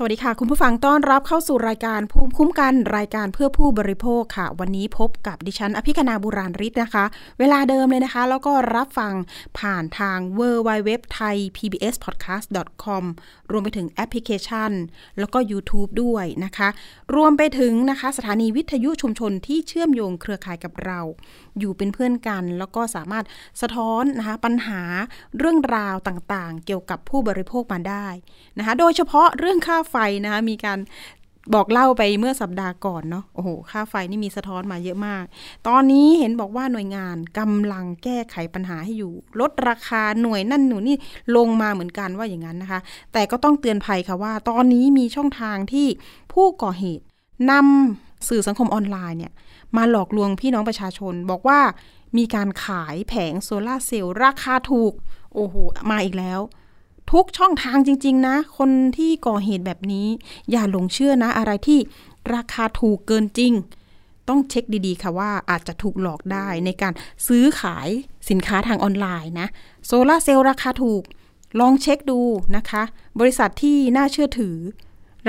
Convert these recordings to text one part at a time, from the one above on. สวัสดีค่ะคุณผู้ฟังต้อนรับเข้าสู่รายการภูมิคุ้มกันรายการเพื่อผู้บริโภคค่ะวันนี้พบกับดิฉันอภิคณาบุราริศนะคะเวลาเดิมเลยนะคะแล้วก็รับฟังผ่านทาง www.thaipbspodcast.com รวมไปถึงแอปพลิเคชันแล้วก็ YouTube ด้วยนะคะรวมไปถึงนะคะสถานีวิทยุชุมชนที่เชื่อมโยงเครือข่ายกับเราอยู่เป็นเพื่อนกันแล้วก็สามารถสะท้อนนะคะปัญหาเรื่องราวต่างๆเกี่ยวกับผู้บริโภคมาได้นะคะโดยเฉพาะเรื่องค่าไฟนะคะมีการบอกเล่าไปเมื่อสัปดาห์ก่อนเนาะโอ้โหค่าไฟนี่มีสะท้อนมาเยอะมากตอนนี้เห็นบอกว่าหน่วยงานกำลังแก้ไขปัญหาให้อยู่ลดราคาหน่วยนั่นหนูนี่ลงมาเหมือนกันว่าอย่างนั้นนะคะแต่ก็ต้องเตือนภัยค่ะว่าตอนนี้มีช่องทางที่ผู้ก่อเหตุนำสื่อสังคมออนไลน์เนี่ยมาหลอกลวงพี่น้องประชาชนบอกว่ามีการขายแผงโซล่าเซลล์ราคาถูกโอ้โหมาอีกแล้วทุกช่องทางจริงๆนะคนที่ก่อเหตุแบบนี้อย่าหลงเชื่อนะอะไรที่ราคาถูกเกินจริงต้องเช็คดีๆค่ะว่าอาจจะถูกหลอกได้ในการซื้อขายสินค้าทางออนไลน์นะโซล่าเซลล์ราคาถูกลองเช็คดูนะคะบริษัทที่น่าเชื่อถือ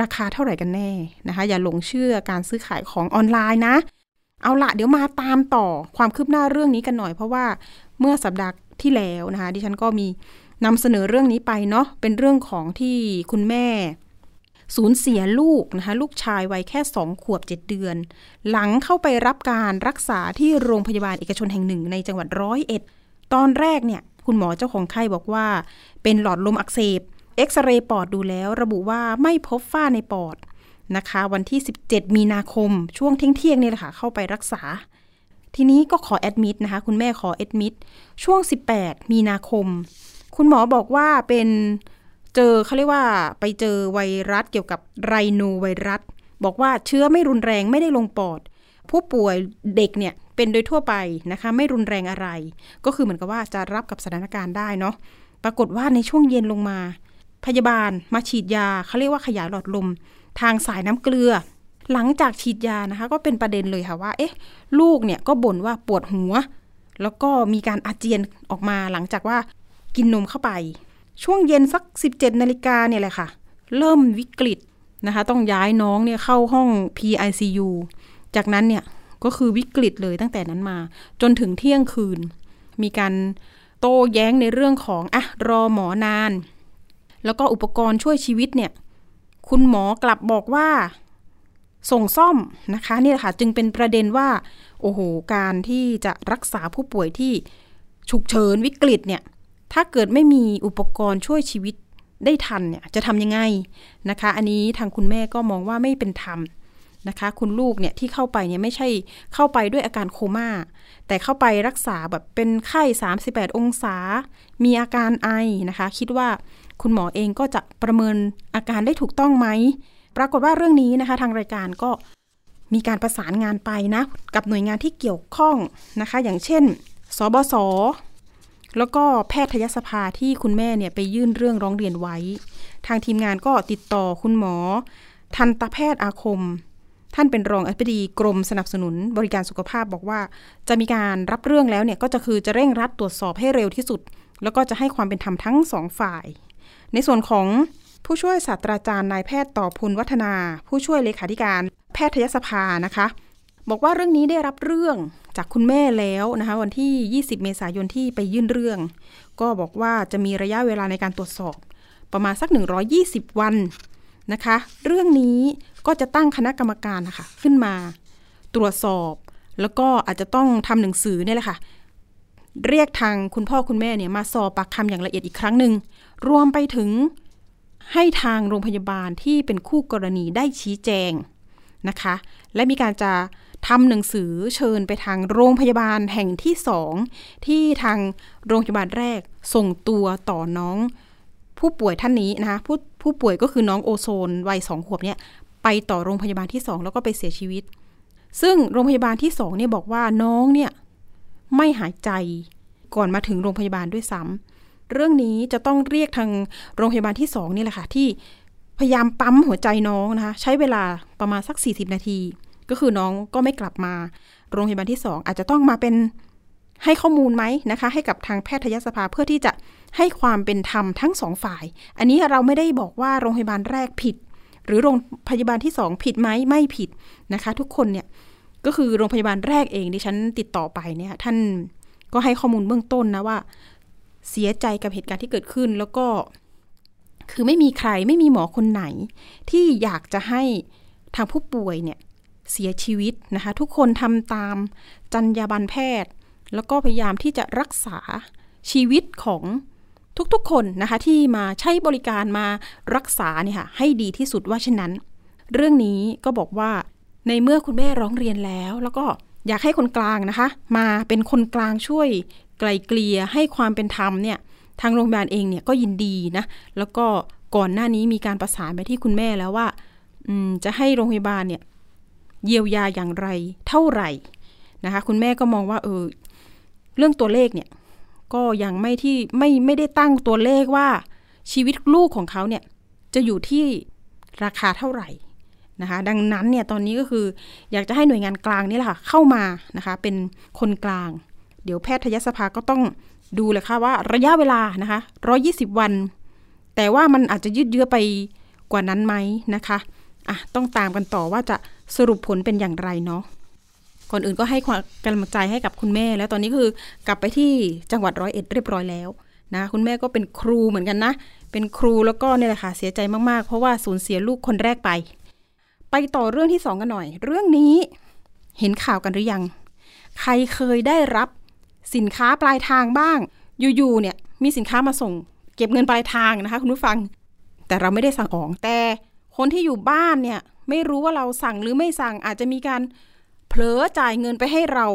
ราคาเท่าไหร่กันแน่นะคะอย่าหลงเชื่อการซื้อขายของออนไลน์นะเอาละเดี๋ยวมาตามต่อความคืบหน้าเรื่องนี้กันหน่อยเพราะว่าเมื่อสัปดาห์ที่แล้วนะคะดิฉันก็มีนำเสนอเรื่องนี้ไปเนาะเป็นเรื่องของที่คุณแม่สูญเสียลูกนะคะลูกชายวัยแค่2ขวบ7เดือนหลังเข้าไปรับการรักษาที่โรงพยาบาลเอกชนแห่งหนึ่งในจังหวัด101ตอนแรกเนี่ยคุณหมอเจ้าของไข้บอกว่าเป็นหลอดลมอักเสบเอ็กซเรย์ปอดดูแล้วระบุว่าไม่พบฝ้าในปอดนะคะวันที่17มีนาคมช่วงเที่ยงนี่แหละค่ะเข้าไปรักษาทีนี้ก็ขอแอดมิดนะคะคุณแม่ขอแอดมิดช่วง18มีนาคมคุณหมอบอกว่าเป็นเขาเรียกว่าไปเจอไวรัสเกี่ยวกับไรโนไวรัสบอกว่าเชื้อไม่รุนแรงไม่ได้ลงปอดผู้ป่วยเด็กเนี่ยเป็นโดยทั่วไปนะคะไม่รุนแรงอะไรก็คือเหมือนกับว่าจะรับกับสถานการณ์ได้เนาะปรากฏว่าในช่วงเย็นลงมาพยาบาลมาฉีดยาเขาเรียกว่าขยายหลอดลมทางสายน้ำเกลือหลังจากฉีดยานะคะก็เป็นประเด็นเลยค่ะว่าเอ๊ะลูกเนี่ยก็บ่นว่าปวดหัวแล้วก็มีการอาเจียนออกมาหลังจากว่ากินนมเข้าไปช่วงเย็นสัก 17 นาฬิกาเนี่ยแหละค่ะเริ่มวิกฤตนะคะต้องย้ายน้องเนี่ยเข้าห้อง PICU จากนั้นเนี่ยก็คือวิกฤตเลยตั้งแต่นั้นมาจนถึงเที่ยงคืนมีการโต้แย้งในเรื่องของรอหมอนานแล้วก็อุปกรณ์ช่วยชีวิตเนี่ยคุณหมอกลับบอกว่าส่งซ่อมนะคะนี่แหละค่ะจึงเป็นประเด็นว่าโอ้โหการที่จะรักษาผู้ป่วยที่ฉุกเฉินวิกฤตเนี่ยถ้าเกิดไม่มีอุปกรณ์ช่วยชีวิตได้ทันเนี่ยจะทำยังไงนะคะอันนี้ทางคุณแม่ก็มองว่าไม่เป็นธรรมนะคะคุณลูกเนี่ยที่เข้าไปเนี่ยไม่ใช่เข้าไปด้วยอาการโคม่าแต่เข้าไปรักษาแบบเป็นไข้38องศามีอาการไอนะคะคิดว่าคุณหมอเองก็จะประเมินอาการได้ถูกต้องไหมปรากฏว่าเรื่องนี้นะคะทางรายการก็มีการประสานงานไปนะกับหน่วยงานที่เกี่ยวข้องนะคะอย่างเช่นสบส.แล้วก็แพทยสภาที่คุณแม่เนี่ยไปยื่นเรื่องร้องเรียนไว้ทางทีมงานก็ติดต่อคุณหมอทันตแพทย์อาคมท่านเป็นรองอธิบดีกรมสนับสนุนบริการสุขภาพบอกว่าจะมีการรับเรื่องแล้วเนี่ยก็จะเร่งรัดตรวจสอบให้เร็วที่สุดแล้วก็จะให้ความเป็นธรรมทั้งสองฝ่ายในส่วนของผู้ช่วยศาสตราจารย์นายแพทย์ต่อพูลวัฒนาผู้ช่วยเลขาธิการแพทยสภานะคะบอกว่าเรื่องนี้ได้รับเรื่องจากคุณแม่แล้วนะคะวันที่20เมษายนที่ไปยื่นเรื่องก็บอกว่าจะมีระยะเวลาในการตรวจสอบประมาณสัก120วันนะคะเรื่องนี้ก็จะตั้งคณะกรรมการนะคะขึ้นมาตรวจสอบแล้วก็อาจจะต้องทำหนังสือเนี่ยแหละค่ะเรียกทางคุณพ่อคุณแม่เนี่ยมาสอบปากคำอย่างละเอียดอีกครั้งหนึ่งรวมไปถึงให้ทางโรงพยาบาลที่เป็นคู่กรณีได้ชี้แจงนะคะและมีการจะทำหนังสือเชิญไปทางโรงพยาบาลแห่งที่2ที่ทางโรงพยาบาลแรกส่งตัวต่อน้องผู้ป่วยท่านนี้นะคะผู้ป่วยก็คือน้องโอโซนวัย2ขวบเนี่ยไปต่อโรงพยาบาลที่2แล้วก็ไปเสียชีวิตซึ่งโรงพยาบาลที่2เนี่ยบอกว่าน้องเนี่ยไม่หายใจก่อนมาถึงโรงพยาบาลด้วยซ้ำเรื่องนี้จะต้องเรียกทางโรงพยาบาลที่2นี่แหละค่ะที่ พยายามปั๊มหัวใจน้องนะคะใช้เวลาประมาณสัก40นาทีก็คือน้องก็ไม่กลับมาโรงพยาบาลที่2อาจจะต้องมาเป็นให้ข้อมูลไหมนะคะให้กับทางแพทยสภาเพื่อที่จะให้ความเป็นธรรมทั้ง2ฝ่ายอันนี้เราไม่ได้บอกว่าโรงพยาบาลแรกผิดหรือโรงพยาบาลที่2ผิดไหมไม่ผิดนะคะทุกคนเนี่ยก็คือโรงพยาบาลแรกเองดิฉันติดต่อไปเนี่ยท่านก็ให้ข้อมูลเบื้องต้นนะว่าเสียใจกับเหตุการณ์ที่เกิดขึ้นแล้วก็คือไม่มีใครไม่มีหมอคนไหนที่อยากจะให้ทางผู้ป่วยเนี่ยเสียชีวิตนะคะทุกคนทำตามจรรยาบรรณแพทย์แล้วก็พยายามที่จะรักษาชีวิตของทุกๆคนนะคะที่มาใช้บริการมารักษาเนี่ยค่ะให้ดีที่สุดว่าเช่นนั้นเรื่องนี้ก็บอกว่าในเมื่อคุณแม่ร้องเรียนแล้วแล้วก็อยากให้คนกลางนะคะมาเป็นคนกลางช่วยไกลเกลี่ยให้ความเป็นธรรมเนี่ยทางโรงพยาบาลเองเนี่ยก็ยินดีนะแล้วก็ก่อนหน้านี้มีการประสานไปที่คุณแม่แล้วว่าจะให้โรงพยาบาลเนี่ยเยียวยาอย่างไรเท่าไหร่นะคะคุณแม่ก็มองว่าเรื่องตัวเลขเนี่ยก็ยังไม่ที่ไม่ได้ตั้งตัวเลขว่าชีวิตลูกของเขาเนี่ยจะอยู่ที่ราคาเท่าไหร่นะคะดังนั้นเนี่ยตอนนี้ก็คืออยากจะให้หน่วยงานกลางนี่แหละค่ะเข้ามานะคะเป็นคนกลางเดี๋ยวแพทยสภาก็ต้องดูเลยค่ะว่าระยะเวลานะคะ120วันแต่ว่ามันอาจจะยืดเยื้อไปกว่านั้นไหมนะคะต้องตามกันต่อว่าจะสรุปผลเป็นอย่างไรเนาะก่อนอื่นก็ให้ความกำลังใจให้กับคุณแม่แล้วตอนนี้คือกลับไปที่จังหวัดร้อยเอ็ดเรียบร้อยแล้วนะคุณแม่ก็เป็นครูเหมือนกันนะเป็นครูแล้วก็เนี่ยแหละค่ะเสียใจมากๆเพราะว่าสูญเสียลูกคนแรกไปต่อเรื่องที่2กันหน่อยเรื่องนี้เห็นข่าวกันหรือยังใครเคยได้รับสินค้าปลายทางบ้างอยู่ๆเนี่ยมีสินค้ามาส่งเก็บเงินปลายทางนะคะคุณผู้ฟังแต่เราไม่ได้สั่งของแต่คนที่อยู่บ้านเนี่ยไม่รู้ว่าเราสั่งหรือไม่สั่งอาจจะมีการเผลอจ่ายเงินไปให้เรา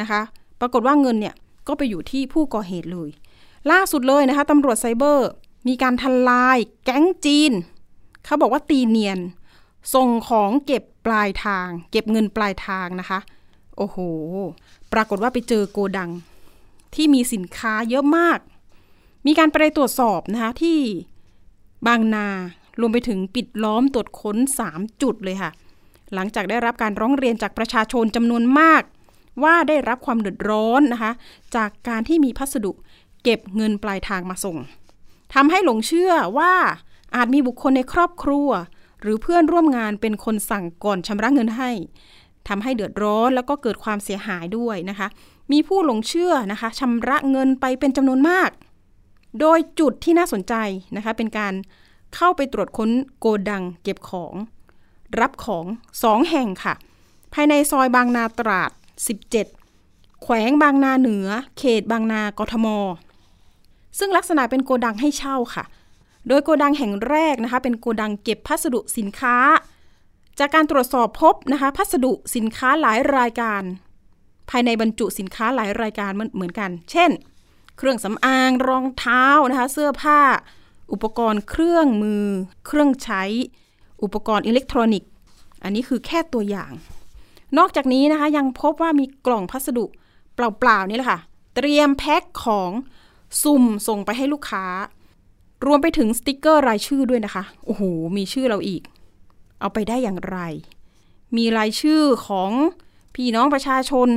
นะคะปรากฏว่าเงินเนี่ยก็ไปอยู่ที่ผู้ก่อเหตุเลยล่าสุดเลยนะคะตำรวจไซเบอร์มีการทลายแก๊งจีนเขาบอกว่าตีเนียนส่งของเก็บปลายทางเก็บเงินปลายทางนะคะโอ้โหปรากฏว่าไปเจอโกดังที่มีสินค้าเยอะมากมีการไปตรวจสอบนะคะที่บางนารวมไปถึงปิดล้อมตรวจค้น3จุดเลยค่ะหลังจากได้รับการร้องเรียนจากประชาชนจำนวนมากว่าได้รับความเดือดร้อนนะคะจากการที่มีพัสดุเก็บเงินปลายทางมาส่งทำให้หลงเชื่อว่าอาจมีบุคคลในครอบครัวหรือเพื่อนร่วมงานเป็นคนสั่งก่อนชำระเงินให้ทำให้เดือดร้อนแล้วก็เกิดความเสียหายด้วยนะคะมีผู้หลงเชื่อนะคะชำระเงินไปเป็นจำนวนมากโดยจุดที่น่าสนใจนะคะเป็นการเข้าไปตรวจค้นโกดังเก็บของรับของ2แห่งค่ะภายในซอยบางนาตราด17แขวงบางนาเหนือเขตบางนากทมซึ่งลักษณะเป็นโกดังให้เช่าค่ะโดยโกดังแห่งแรกนะคะเป็นโกดังเก็บพัสดุสินค้าจากการตรวจสอบพบนะคะพัสดุสินค้าหลายรายการภายในบรรจุสินค้าหลายรายการเหมือนกันเช่นเครื่องสำอางรองเท้านะคะเสื้อผ้าอุปกรณ์เครื่องมือเครื่องใช้อุปกรณ์อิเล็กทรอนิกส์อันนี้คือแค่ตัวอย่างนอกจากนี้นะคะยังพบว่ามีกล่องพัสดุเปล่าๆนี่แหละค่ะเตรียมแพ็คของสุ่มส่งไปให้ลูกค้ารวมไปถึงสติกเกอร์รายชื่อด้วยนะคะโอ้โหมีชื่อเราอีกเอาไปได้อย่างไรมีรายชื่อของพี่น้องประชาชน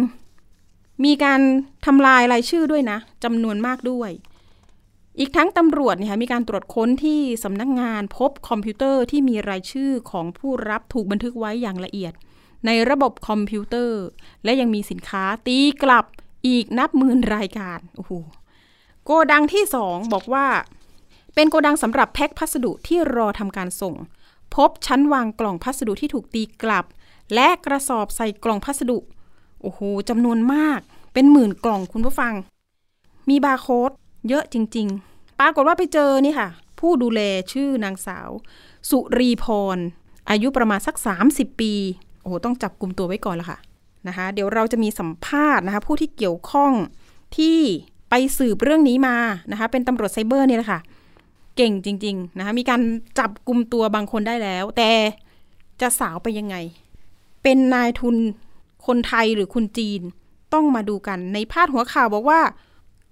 มีการทำลายรายชื่อด้วยนะจำนวนมากด้วยอีกทั้งตำรวจเนี่ยมีการตรวจค้นที่สำนักงานพบคอมพิวเตอร์ที่มีรายชื่อของผู้รับถูกบันทึกไว้อย่างละเอียดในระบบคอมพิวเตอร์และยังมีสินค้าตีกลับอีกนับหมื่นรายการโอ้โหโกดังที่2บอกว่าเป็นโกดังสำหรับแพ็คพัสดุที่รอทำการส่งพบชั้นวางกล่องพัสดุที่ถูกตีกลับและกระสอบใส่กล่องพัสดุโอ้โหจำนวนมากเป็นหมื่นกล่องคุณผู้ฟังมีบาร์โค้ดเยอะจริงๆปรากฏว่าไปเจอนี่ค่ะผู้ดูแลชื่อนางสาวสุรีพรอายุประมาณสัก30ปีโอ้โหต้องจับกุมตัวไว้ก่อนละค่ะนะคะเดี๋ยวเราจะมีสัมภาษณ์นะคะผู้ที่เกี่ยวข้องที่ไปสืบเรื่องนี้มานะคะเป็นตำรวจไซเบอร์นี่แหละค่ะเก่งจริงๆนะคะมีการจับกุมตัวบางคนได้แล้วแต่จะสาวไปยังไงเป็นนายทุนคนไทยหรือคนจีนต้องมาดูกันในพาดหัวข่าวบอกว่า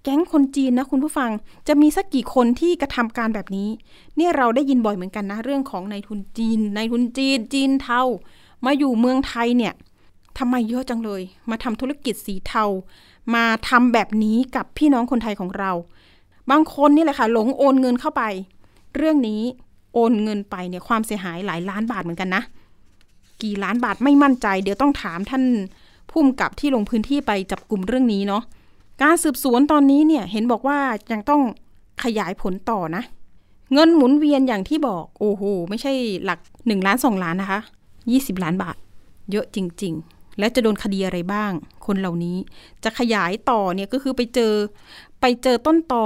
แ ก๊งคนจีนนะคุณผู้ฟังจะมีสักกี่คนที่กระทำการแบบนี้เนี่ยเราได้ยินบ่อยเหมือนกันนะเรื่องของนายทุนจีนจีนเทามาอยู่เมืองไทยเนี่ยทำไมเยอะจังเลยมาทำธุรกิจสีเทามาทำแบบนี้กับพี่น้องคนไทยของเราบางคนนี่แหละค่ะหลงโอนเงินเข้าไปเรื่องนี้โอนเงินไปเนี่ยความเสียหายหลายล้านบาทเหมือนกันนะกี่ล้านบาทไม่มั่นใจเดี๋ยวต้องถามท่านผู้กำกับที่ลงพื้นที่ไปจับกลุ่มเรื่องนี้เนาะการสืบสวนตอนนี้เนี่ยเห็นบอกว่ายังต้องขยายผลต่อนะเงินหมุนเวียนอย่างที่บอกโอ้โหไม่ใช่หลัก1ล้าน2ล้านนะคะ20ล้านบาทเยอะจริงๆและจะโดนคดีอะไรบ้างคนเหล่านี้จะขยายต่อเนี่ยก็คือไปเจอต้นตอ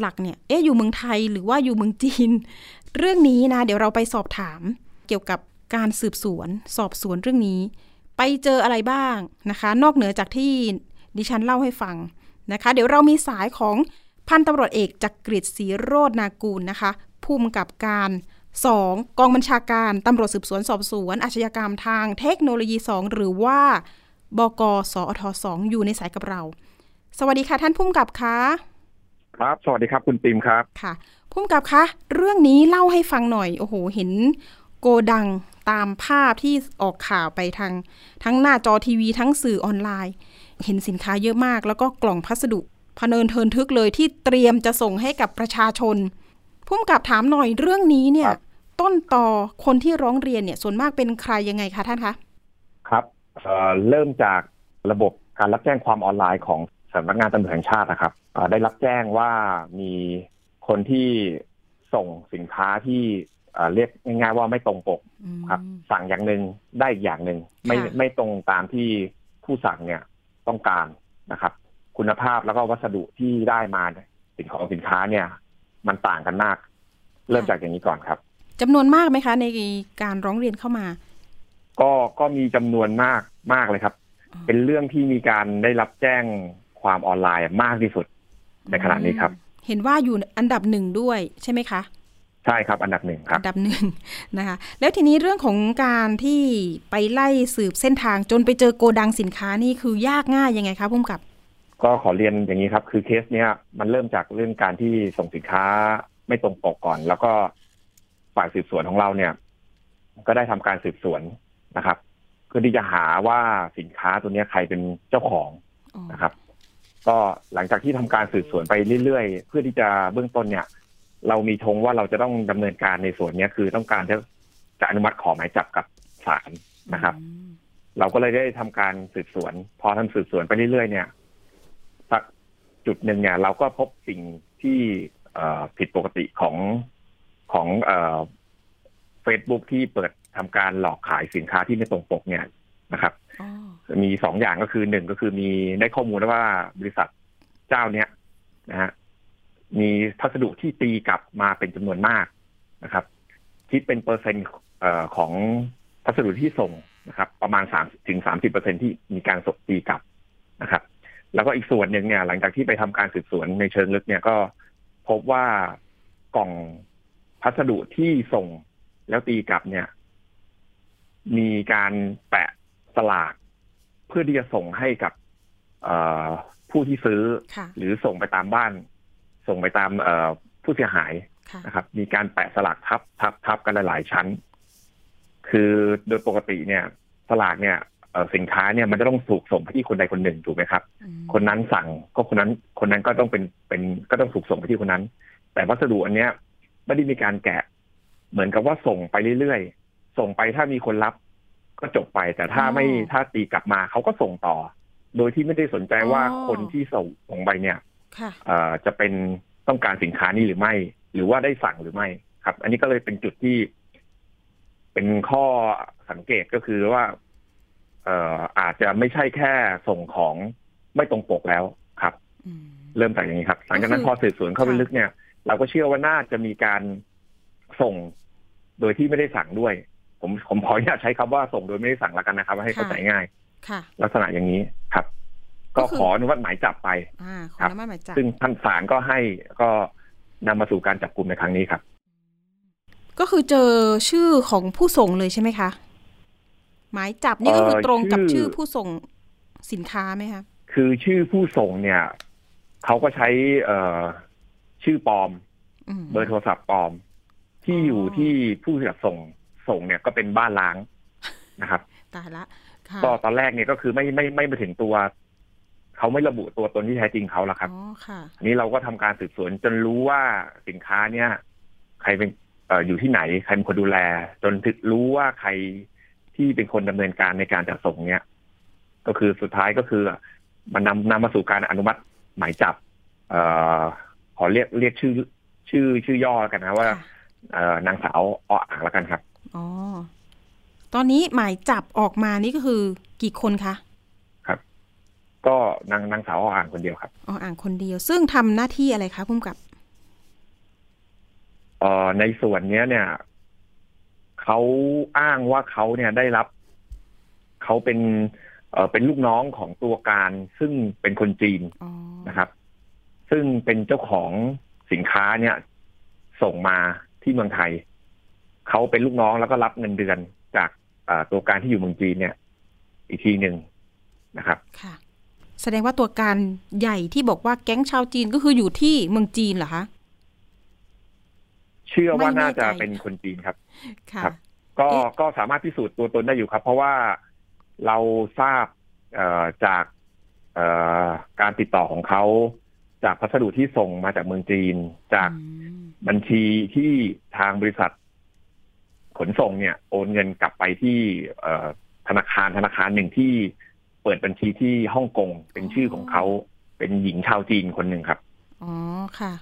หลักๆเนี่ยอยู่เมืองไทยหรือว่าอยู่เมืองจีนเรื่องนี้นะเดี๋ยวเราไปสอบถามเกี่ยวกับการสืบสวนสอบสวนเรื่องนี้ไปเจออะไรบ้างนะคะนอกเหนือจากที่ดิฉันเล่าให้ฟังนะคะเดี๋ยวเรามีสายของพันตำรวจเอกจักริดศรีโรจน์นากูลนะคะผู้กำกับการ2กองบัญชาการตำรวจสืบสวนสอบสวนอาชญากรรมทางเทคโนโลยี2หรือว่าบก.สอท2อยู่ในสายกับเราสวัสดีค่ะท่านผู้กำกับคะครับสวัสดีครับคุณปิ่มครับค่ะผู้กำกับคะเรื่องนี้เล่าให้ฟังหน่อยโอ้โหเห็นโกดังตามภาพที่ออกข่าวไปทางทั้งหน้าจอทีวีทั้งสื่อออนไลน์เห็นสินค้าเยอะมากแล้วก็กล่องพัสดุพะเนินเทินทึกเลยที่เตรียมจะส่งให้กับประชาชนผู้กำกับถามหน่อยเรื่องนี้เนี่ยต้นตอคนที่ร้องเรียนเนี่ยส่วนมากเป็นใครยังไงคะท่านคะครับเริ่มจากระบบการรับแจ้งความออนไลน์ของสำนักงานตำรวจแห่งชาตินะครับได้รับแจ้งว่ามีคนที่ส่งสินค้าที่เรียกง่ายๆว่าไม่ตรงปกครับสั่งอย่างนึงได้อีกอย่างนึงไม่ตรงตามที่ผู้สั่งเนี่ยต้องการนะครับคุณภาพแล้วก็วัสดุที่ได้มาสินค้าเนี่ยมันต่างกันมากเริ่มจากอย่างนี้ก่อนครับจำนวนมากไหมคะในการร้องเรียนเข้ามาก็มีจำนวนมากเลยครับเป็นเรื่องที่มีการได้รับแจ้งความออนไลน์มากที่สุดในขณะนี้ครับเห็นว่าอยู่อันดับ1ด้วยใช่ไหมคะใช่ครับอันดับ1ครับอันดับ1นะคะแล้วทีนี้เรื่องของการที่ไปไล่สืบเส้นทางจนไปเจอโกดังสินค้านี่คือยากง่ายยังไงคะผู้กำกับก็ขอเรียนอย่างนี้ครับคือเคสเนี้ยมันเริ่มจากเรื่องการที่ส่งสินค้าไม่ตรงปกก่อนแล้วก็ฝ่ายสืบสวนของเราเนี่ยก็ได้ทำการสืบสวนนะครับเพื่อที่จะหาว่าสินค้าตัวนี้ใครเป็นเจ้าของนะครับก็หลังจากที่ทำการสืบสวนไปเรื่อยๆเพื่อที่จะเบื้องต้นเนี่ยเรามีธงว่าเราจะต้องดำเนินการในส่วนนี้คือต้องการจะอนุมัติขอหมายจับกับศาลนะครับเราก็เลยได้ทำการสืบสวนพอทำสืบสวนไปเรื่อยๆเนี่ยสักจุดหนึ่งเนี่ยเราก็พบสิ่งที่ผิดปกติของเฟซบุ๊กที่เปิดทำการหลอกขายสินค้าที่ไม่ตรงปกเนี่ยนะครับมี2อย่างก็คือ1ก็คือมีได้ข้อมูลว่าบริษัทเจ้าเนี้ยนะฮะมีพัสดุที่ตีกลับมาเป็นจำนวนมากนะครับคิดเป็นเปอร์เซ็นต์ของพัสดุที่ส่งนะครับประมาณ 30-30% ที่มีการส่งตีกลับนะครับแล้วก็อีกส่วนหนึ่งเนี่ยหลังจากที่ไปทำการสืบสวนในเชิงลึกเนี่ยก็พบว่ากล่องพัสดุที่ส่งแล้วตีกลับเนี่ยมีการแปะสลากเพื่อที่จะส่งให้กับผู้ที่ซื้อหรือส่งไปตามบ้านส่งไปตามผู้เสียหายนะครับมีการแปะสลากทับกันหลายชั้นคือโดยปกติเนี่ยสลากเนี่ยสินค้าเนี่ยมันจะต้องถูกส่งไปที่คนใดคนหนึ่งถูกไหมครับคนนั้นสั่งก็คนนั้นก็ต้องเป็นก็ต้องถูกส่งไปที่คนนั้นแต่วัสดุอันเนี้ยไม่ได้มีการแกะเหมือนกับว่าส่งไปเรื่อยๆส่งไปถ้ามีคนรับก็จบไปแต่ถ้าตีกลับมาเขาก็ส่งต่อโดยที่ไม่ได้สนใจว่าคนที่ส่งไปเนี่ยจะเป็นต้องการสินค้านี้หรือไม่หรือว่าได้สั่งหรือไม่ครับอันนี้ก็เลยเป็นจุดที่เป็นข้อสังเกตก็คือว่าอาจจะไม่ใช่แค่ส่งของไม่ตรงปกแล้วครับเริ่มจากอย่างนี้ครับหลังจากนั้นพอสืบสวนเข้าไปลึกเนี่ยเราก็เชื่อว่าน่าจะมีการส่งโดยที่ไม่ได้สั่งด้วยผมขออนุญาตใช้คำว่าส่งโดยไม่ได้สั่งแล้วกันนะครับให้เข้าใจง่ายลักษณะอย่างนี้ครับก็ขออนุมัติหมายจับไปครับซึ่งท่านศาลก็ให้ก็นำมาสู่การจับกุมในครั้งนี้ครับก็คือเจอชื่อของผู้ส่งเลยใช่ไหมคะหมายจับนี่ก็คือตรงกับชื่อผู้ส่งสินค้าไหมคะคือชื่อผู้ส่งเนี่ย เขาก็ใช้ชื่อปลอมเบอร์โทรศัพท์ปลอมที่อยู่ที่ผู้จัดส่งเนี่ยก็เป็นบ้านล้างนะครับตายละก็ตอนแรกเนี่ยก็คือไม่ไปถึงตัวเขาไม่ระบุตัวตนที่แท้จริงเขาหรอกครับอันนี้เราก็ทำการสืบสวนจนรู้ว่าสินค้าเนี่ยใครเป็นอยู่ที่ไหนใครเป็นคนดูแลจนถึงรู้ว่าใครที่เป็นคนดำเนินการในการจัดส่งเนี่ยก็คือสุดท้ายก็คือมันนำมาสู่การอนุมัติหมายจับขอเรียกชื่อย่อกันนะว่านางสาวออ่างแล้วกันครับอ๋อตอนนี้หมายจับออกมานี่ก็คือกี่คนคะครับก็นางสาวออ่างคนเดียวครับออ่างคนเดียวซึ่งทำหน้าที่อะไรคะพุ่มกับในส่วนนี้เนี่ยเขาอ้างว่าเขาเนี่ยได้รับเขาเป็นลูกน้องของตัวการซึ่งเป็นคนจีนนะครับซึ่งเป็นเจ้าของสินค้าเนี่ยส่งมาที่เมืองไทยเขาเป็นลูกน้องแล้วก็รับเงินเดือนจากตัวการที่อยู่เมืองจีนเนี่ยอีกทีหนึ่งนะครับค่ะแสดงว่าตัวการใหญ่ที่บอกว่าแก๊งชาวจีนก็คืออยู่ที่เมืองจีนเหรอคะเชื่อว่าน่าจะเป็นคนจีนครับครับก็สามารถพิสูจน์ตัวตนได้อยู่ครับเพราะว่าเราทราบจากการติดต่อของเขาจากพัสดุที่ส่งมาจากเมืองจีนจากบัญชีที่ทางบริษัทขนส่งเนี่ยโอนเงินกลับไปที่ธนาคารหนึ่งที่เปิดบัญชีที่ฮ่องกงเป็นชื่อของเขาเป็นหญิงชาวจีนคนหนึ่งครับอ๋อค่ะ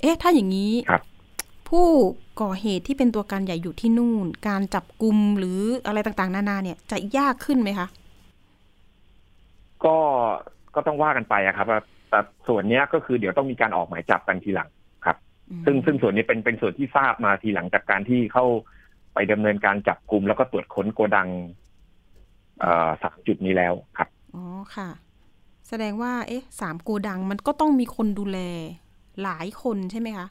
เอ๊ะถ้าอย่างนี้ครับผู้ก่อเหตุที่เป็นตัวการใหญ่อยู่ที่นู่นการจับกุมหรืออะไรต่างๆนานาเนี่ยจะยากขึ้นไหมคะก็ต้องว่ากันไปครับแต่ส่วนนี้ก็คือเดี๋ยวต้องมีการออกหมายจับกันทีหลังครับซึ่งส่วนนี้เป็นส่วนที่ทราบมาทีหลังจากการที่เข้าไปดำเนินการจับกุมแล้วก็ตรวจค้นโกดัง3 จุดนี้แล้วครับอ๋อค่ะแสดงว่า3 โกดังมันก็ต้องมีคนดูแลหลายคนใช่ไหมคะ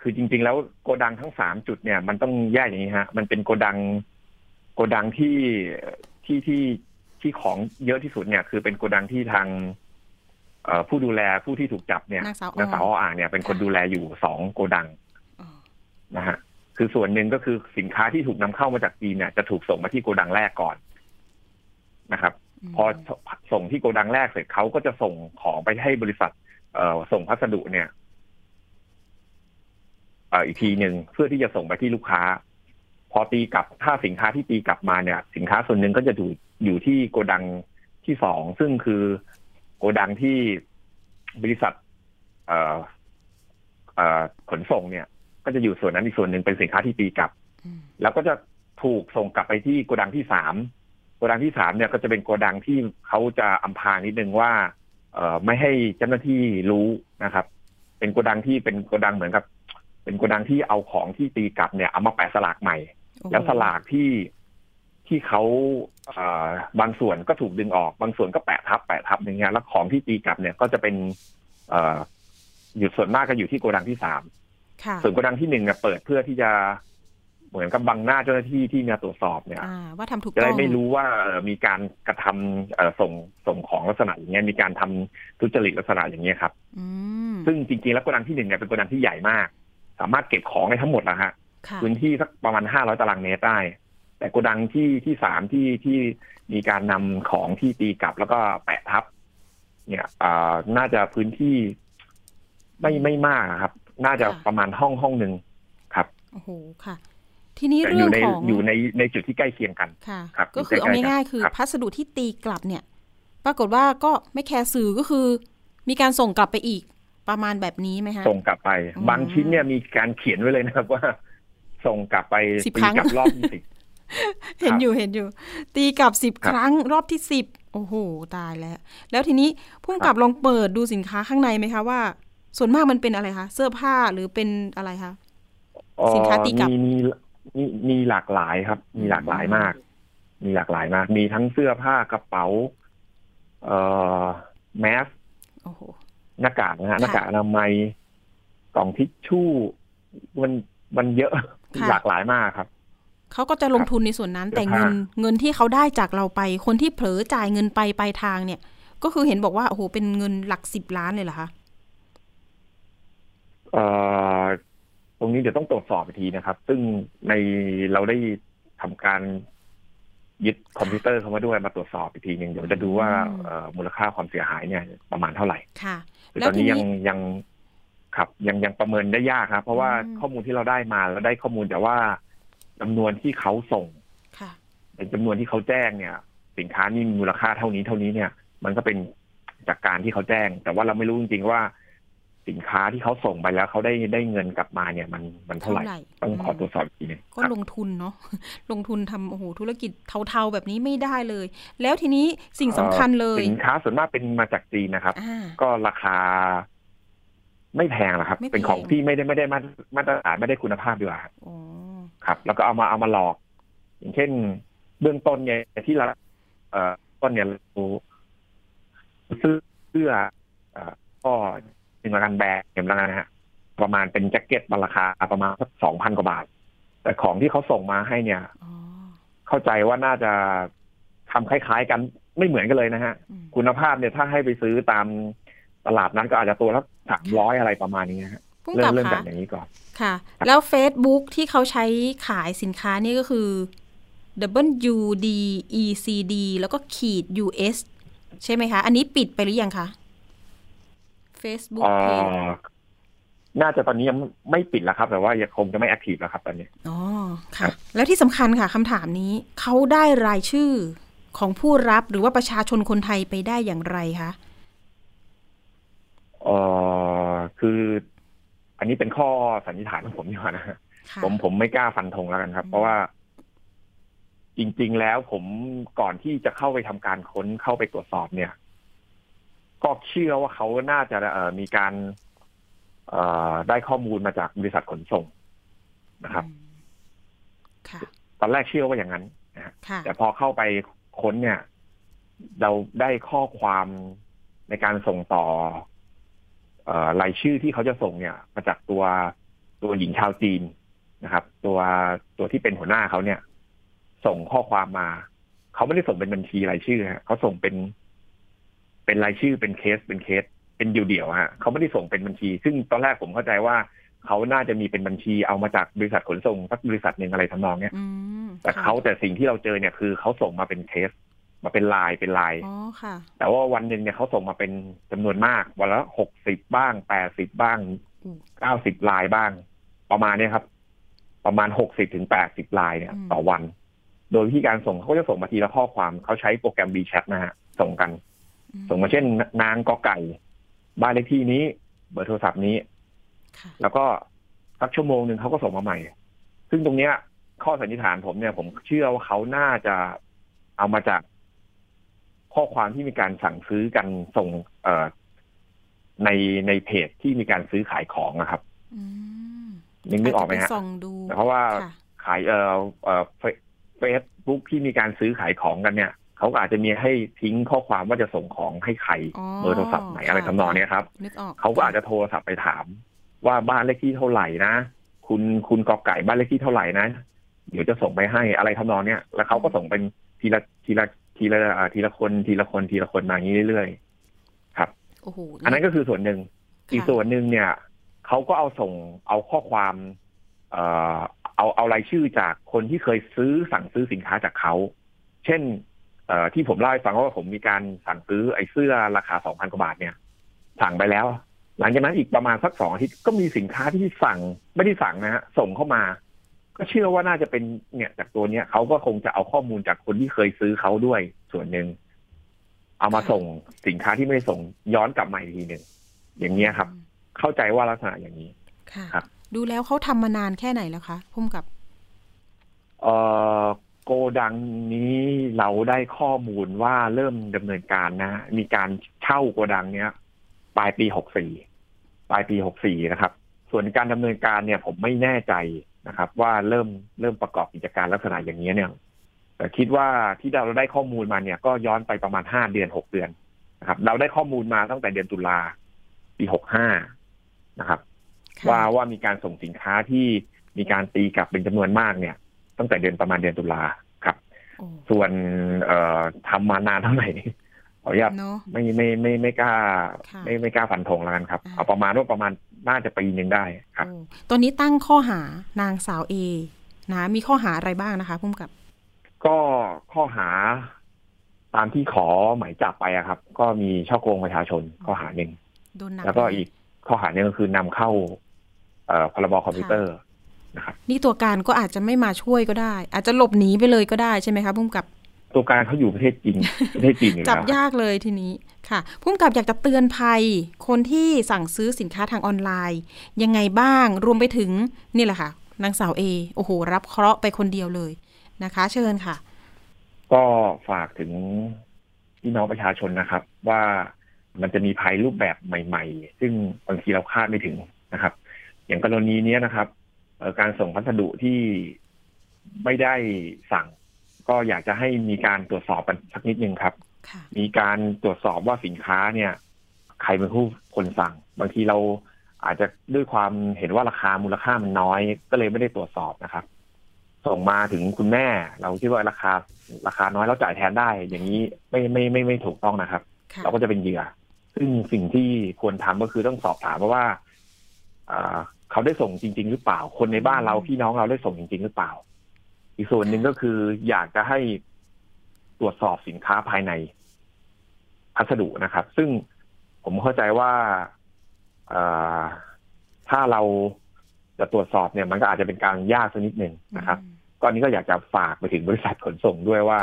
คือจริงๆแล้วโกดังทั้ง3 จุดเนี่ยมันต้องแยกอย่างนี้ฮะมันเป็นโกดังที่ของเยอะที่สุดเนี่ยคือเป็นโกดังที่ทางผู้ดูแลผู้ที่ถูกจับเนี่ยนางสาวอ่างเนี่ยเป็นคนดูแลอยู่2 โกดังนะฮะคือส่วนหนึ่งก็คือสินค้าที่ถูกนำเข้ามาจากจีนเนี่ยจะถูกส่งมาที่โกดังแรกก่อนนะครับพอส่งที่โกดังแรกเสร็จเขาก็จะส่งของไปให้บริษัทส่งพัสดุเนี่ยอีกทีหนึ่งเพื่อที่จะส่งไปที่ลูกค้าพอตีกลับถ้าสินค้าที่ตีกลับมาเนี่ยสินค้าส่วนหนึ่งก็จะอยู่ที่โกดังที่2ซึ่งคือโกดังที่บริษัทขนส่งเนี่ยก็จะอยู่ส่วนนั้นอีกส่วนหนึ่งเป็นสินค้าที่ตีกลับแล้วก็จะถูกส่งกลับไปที่โกดังที่3โกดังที่3เนี่ยก็จะเป็นโกดังที่เขาจะอำพรางนิดนึงว่าไม่ให้เจ้าหน้าที่รู้นะครับเป็นโกดังที่เป็นโกดังเหมือนกับเป็นโกดังที่เอาของที่ตีกลับเนี่ยเอามาแปะสลากใหม่ แล้วสลากที่เขาบางส่วนก็ถูกดึงออกบางส่วนก็แปะทับอย่างเงี้ยแล้วของที่ตีกลับเนี่ยก็จะเป็นอยู่ส่วนมากก็อยู่ที่โกดังที่3ส่วนโกดังที่1เนี่ยเปิดเพื่อที่จะเหมือนกับบังหน้าเจ้าหน้าที่ที่มาตรวจสอบเนี่ยว่าทำถูกต้องจะได้ไม่รู้ว่ามีการกระทำส่งของลักษณะอย่างเงี้ยมีการทำทุจริตลักษณะอย่างเงี้ยครับซึ่งจริงๆแล้วโกดังที่1เนี่ยเป็นโกดังที่ใหญ่มากสามารถเก็บของได้ทั้งหมดนะฮะพื้นที่สักประมาณ500 ตารางเมตรได้แต่โกดังที่3ที่มีการนำของที่ตีกลับแล้วก็แปะทับเนี่ยน่าจะพื้นที่ไม่มากครับน่าจะประมาณห้องหนึ่งครับโอ้โหค่ะทีนี้เรื่องของอยู่ในจุดที่ใกล้เคียงกันค่ะก็คือเอาง่ายๆคือพัสดุที่ตีกลับเนี่ยปรากฏว่าก็ไม่แคร์สื่อก็คือมีการส่งกลับไปอีกประมาณแบบนี้ไหมคะส่งกลับไปบางชิ้นเนี่ยมีการเขียนไว้เลยนะครับว่าส่งกลับไปตีกลับรอบที่10เห็นอยู่ตีกลับ10 ครั้งรอบที่10โอ้โหตายแล้วทีนี้พุ่งกลับลองเปิดดูสินค้าข้างในไหมคะว่าส่วนมากมันเป็นอะไรคะเสื้อผ้าหรือเป็นอะไรคะสินค้าตีกลับมีหลากหลายครับมีหลากหลายมากมีทั้งเสื้อผ้ากระเป๋าแมสโอ้โหหน้ากากนะฮะหน้ากากอนามัยกล่องทิชชู่มันเยอะหลากหลายมากครับเขาก็จะลงทุนในส่วนนั้นแต่เงินที่เขาได้จากเราไปคนที่เผลอจ่ายเงินไปปลายทางเนี่ย ก็คือเห็นบอกว่าโอ้โหเป็นเงินหลัก10 ล้านเลยเหรอคะตรงนี้เดี๋ยวต้องตรวจสอบอีกทีนะครับซึ่งในเราได้ทำการยึดคอมพิวเตอร์เข้ามาด้วยมาตรวจสอบอีกทีนึงเดี๋ยวจะดูว่ามูลค่าความเสียหายเนี่ยประมาณเท่าไหร่ค่ะแล้วตอนนี้ยังประเมินได้ยากครับเพราะว่าข้อมูลที่เราได้มาเราได้ข้อมูลแต่ว่าจำนวนที่เขาส่งเป็นจำนวนที่เขาแจ้งเนี่ยสินค้านี่มีมูลค่าเท่านี้เนี่ยมันก็เป็นจากการที่เขาแจ้งแต่ว่าเราไม่รู้จริงๆว่าสินค้าที่เขาส่งไปแล้วเขาได้เงินกลับมาเนี่ยมันเท่าไหร่ต้องขอตรวจสอบอีกทีนึงก็ลงทุนเนาะลงทุนทำโอ้โหธุรกิจเทาๆแบบนี้ไม่ได้เลยแล้วทีนี้สิ่งสำคัญเลยสินค้าส่วนมากเป็นมาจากจีนนะครับก็ราคาไม่แพงหรอกครับเป็นของที่ไม่ได้มาตรฐานไม่ได้คุณภาพดีกว่าครับแล้วก็เอามาหลอกอย่างเช่นเบื้องต้นเนี่ยที่เราต้นเนี่ยเราซื้อเสื้อก็เป็นราคาแบรนด์เห็นแล้วนะฮะประมาณเป็นแจ็คเก็ตราคาประมาณสัก 2,000 กว่าบาทแต่ของที่เขาส่งมาให้เนี่ยเข้าใจว่าน่าจะทำคล้ายๆกันไม่เหมือนกันเลยนะฮะคุณภาพเนี่ยถ้าให้ไปซื้อตามตลาดนั้นก็อาจจะตัวละ300อะไรประมาณนี้ฮะเริ่มจากอย่างนี้ก่อนค่ะแล้วเฟซบุ๊กที่เขาใช้ขายสินค้านี่ก็คือ WUDECD แล้วก็ขีด US ใช่ไหมคะอันนี้ปิดไปหรือยังคะ Facebook Page น่าจะตอนนี้ยังไม่ปิดแล้วครับแต่ว่ายังคงจะไม่แอคทีฟแล้วครับตอนนี้อ๋อค่ะแล้วที่สำคัญค่ะคำถามนี้เขาได้รายชื่อของผู้รับหรือว่าประชาชนคนไทยไปได้อย่างไรคะคืออันนี้เป็นข้อสันนิษฐานของผมดีกว่านะผมไม่กล้าฟันธงแล้วกันครับเพราะว่าจริงๆแล้วผมก่อนที่จะเข้าไปทำการค้นเข้าไปตรวจสอบเนี่ยก็เชื่อว่าเขาน่าจะมีการได้ข้อมูลมาจากบริษัทขนส่งนะครับตอนแรกเชื่อว่าอย่างนั้นนะแต่พอเข้าไปค้นเนี่ยเราได้ข้อความในการส่งต่อรายชื่อที่เขาจะส่งเนี่ยมาจากตัวหญิงชาวจีนนะครับตัวที่เป็นหัวหน้าเขาเนี่ยส่งข้อความมาเขาไม่ได้ส่งเป็นบัญชีรายชื่อฮะเขาส่งเป็นรายชื่อเป็นเคสเป็นเดี่ยวๆฮะเขาไม่ได้ส่งเป็นบัญชีซึ่งตอนแรกผมเข้าใจว่าเขาน่าจะมีเป็นบัญชีเอามาจากบริษัทขนส่งสักบริษัทนึงอะไรทำนองเนี้ยแต่แต่สิ่งที่เราเจอเนี่ยคือเขาส่งมาเป็นเคสมาเป็นลายแต่ว่าวันหนึ่งเนี่ยเขาส่งมาเป็นจำนวนมากวันละ60บ้าง80บ้าง90ลายบ้างประมาณนี้ครับประมาณ60-80ลายเนี่ยต่อวันโดยวิธีการส่งเขาก็จะส่งมาทีละข้อความเขาใช้โปรแกรม WeChat นะฮะส่งกันส่งมาเช่นนางกอไก่บ้านเลขที่นี้เบอร์โทรศัพท์นี้แล้วก็สักชั่วโมงนึงเขาก็ส่งมาใหม่ซึ่งตรงเนี้ยข้อสันนิษฐานผมเนี่ยผมเชื่อว่าเขาน่าจะเอามาจากข้อความที่มีการสั่งซื้อกันส่งในเพจที่มีการซื้อขายของนะครับนึกออกไหมฮะเพราะว่าขายเฟซบุ๊กที่มีการซื้อขายของกันเนี่ยเขาอาจจะมีให้ทิ้งข้อความว่าจะส่งของให้ใครเบอร์โทรศัพท์ไหนอะไรทำนองนี้ครับเขาก็อาจจะโทรศัพท์ไปถามว่าบ้านเลขที่เท่าไหร่นะคุณกอไก่บ้านเลขที่เท่าไหร่นะเดี๋ยวจะส่งไปให้อะไรทำนองนี้แล้วเขาก็ส่งเป็นทีละคนมาอย่างนี้เรื่อยๆครับอันนั้นก็คือส่วนหนึ่งอีกส่วนหนึ่งเนี่ยเขาก็เอาข้อความเอารายชื่อจากคนที่เคยสั่งซื้อสินค้าจากเขาเช่นที่ผมเล่าให้ฟังว่าผมมีการสั่งซื้อไอ้เสื้อราคา 2,000 กว่าบาทเนี่ยสั่งไปแล้วหลังจากนั้นอีกประมาณสัก2อาทิตย์ก็มีสินค้าที่ไม่ได้สั่งนะฮะส่งเข้ามาก็เชื่อว่าน่าจะเป็นเนี่ยจากตัวเนี้ยเขาก็คงจะเอาข้อมูลจากคนที่เคยซื้อเขาด้วยส่วนหนึ่งเอามาส่งสินค้าที่ไม่ส่งย้อนกลับมาอีกทีนึงอย่างเงี้ยครับเข้าใจว่าลักษณะอย่างนี้ค่ะดูแล้วเขาทำมานานแค่ไหนแล้วคะพุ่มกับโกดังนี้เราได้ข้อมูลว่าเริ่มดำเนินการนะมีการเช่าโกดังเนี้ยปลายปี 64นะครับส่วนการดำเนินการเนี่ยผมไม่แน่ใจนะครับว่าเริ่มประกอบกิจการลักษณะอย่างนี้เนี่ยแต่คิดว่าที่เราได้ข้อมูลมาเนี่ยก็ย้อนไปประมาณ5-6 เดือนนะครับเราได้ข้อมูลมาตั้งแต่เดือนตุลาปี65นะครับว่ามีการส่งสินค้าที่มีการตีกลับเป็นจำนวนมากเนี่ยตั้งแต่ประมาณเดือนตุลาครับส่วนทำมานานเท่าไหร่ ออนุญาตไม่กล้าไม่กล้าฟันธงแล้วกันครับเอาประมาณว่าน่าจะปีนึงได้ครับตัวนี้ตั้งข้อหานางสาวเอนะมีข้อหาอะไรบ้างนะคะพุ่มกับก็ข้อหาตามที่ขอหมายจับไปอะครับก็มีช่อโกงประชาชนข้อหาหนึ่งแล้วก็อีกข้อหาหนึ่งก็คือนำเข้าพรบคอมพิวเตอร์นะครับนี่ตัวการก็อาจจะไม่มาช่วยก็ได้อาจจะหลบหนีไปเลยก็ได้ใช่ไหมคะพุ่มกับตัวการเขาอยู่ประเทศจีนจับยากเลยทีนี้ค่ะพุ่มกับอยากจะเตือนภัยคนที่สั่งซื้อสินค้าทางออนไลน์ยังไงบ้างรวมไปถึงนี่แหละค่ะนางสาวเอโอ้โหรับเคราะห์ไปคนเดียวเลยนะคะเชิญค่ะก็ฝากถึงพี่น้องประชาชนนะครับว่ามันจะมีภัยรูปแบบใหม่ๆซึ่งบางทีเราคาดไม่ถึงนะครับอย่างกรณีนี้นะครับการส่งพัสดุที่ไม่ได้สั่งก็อยากจะให้มีการตรวจสอบกันสักนิดนึงครับมีการตรวจสอบว่าสินค้าเนี่ยใครเป็นผู้คนสั่งบางทีเราอาจจะด้วยความเห็นว่าราคามูลค่ามันน้อยก็เลยไม่ได้ตรวจสอบนะครับส่งมาถึงคุณแม่เราคิดว่าราคาน้อยเราจ่ายแทนได้อย่างนี้ไม่ถูกต้องนะครับเราก็จะเป็นเหยื่อซึ่งสิ่งที่ควรทำก็คือต้องสอบถามว่าเขาได้ส่งจริงๆหรือเปล่าคนในบ้านเราพี่น้องเราได้ส่งจริงๆหรือเปล่าอีกส่วนหนึ่งก็คืออยากจะให้ตรวจสอบสินค้าภายในพัสดุนะครับซึ่งผมเข้าใจว่าถ้าเราจะตรวจสอบเนี่ยมันก็อาจจะเป็นการยากสักนิดหนึ่งนะครับก็อันนี้ก็อยากจะฝากไปถึงบริษัทขนส่งด้วยว่า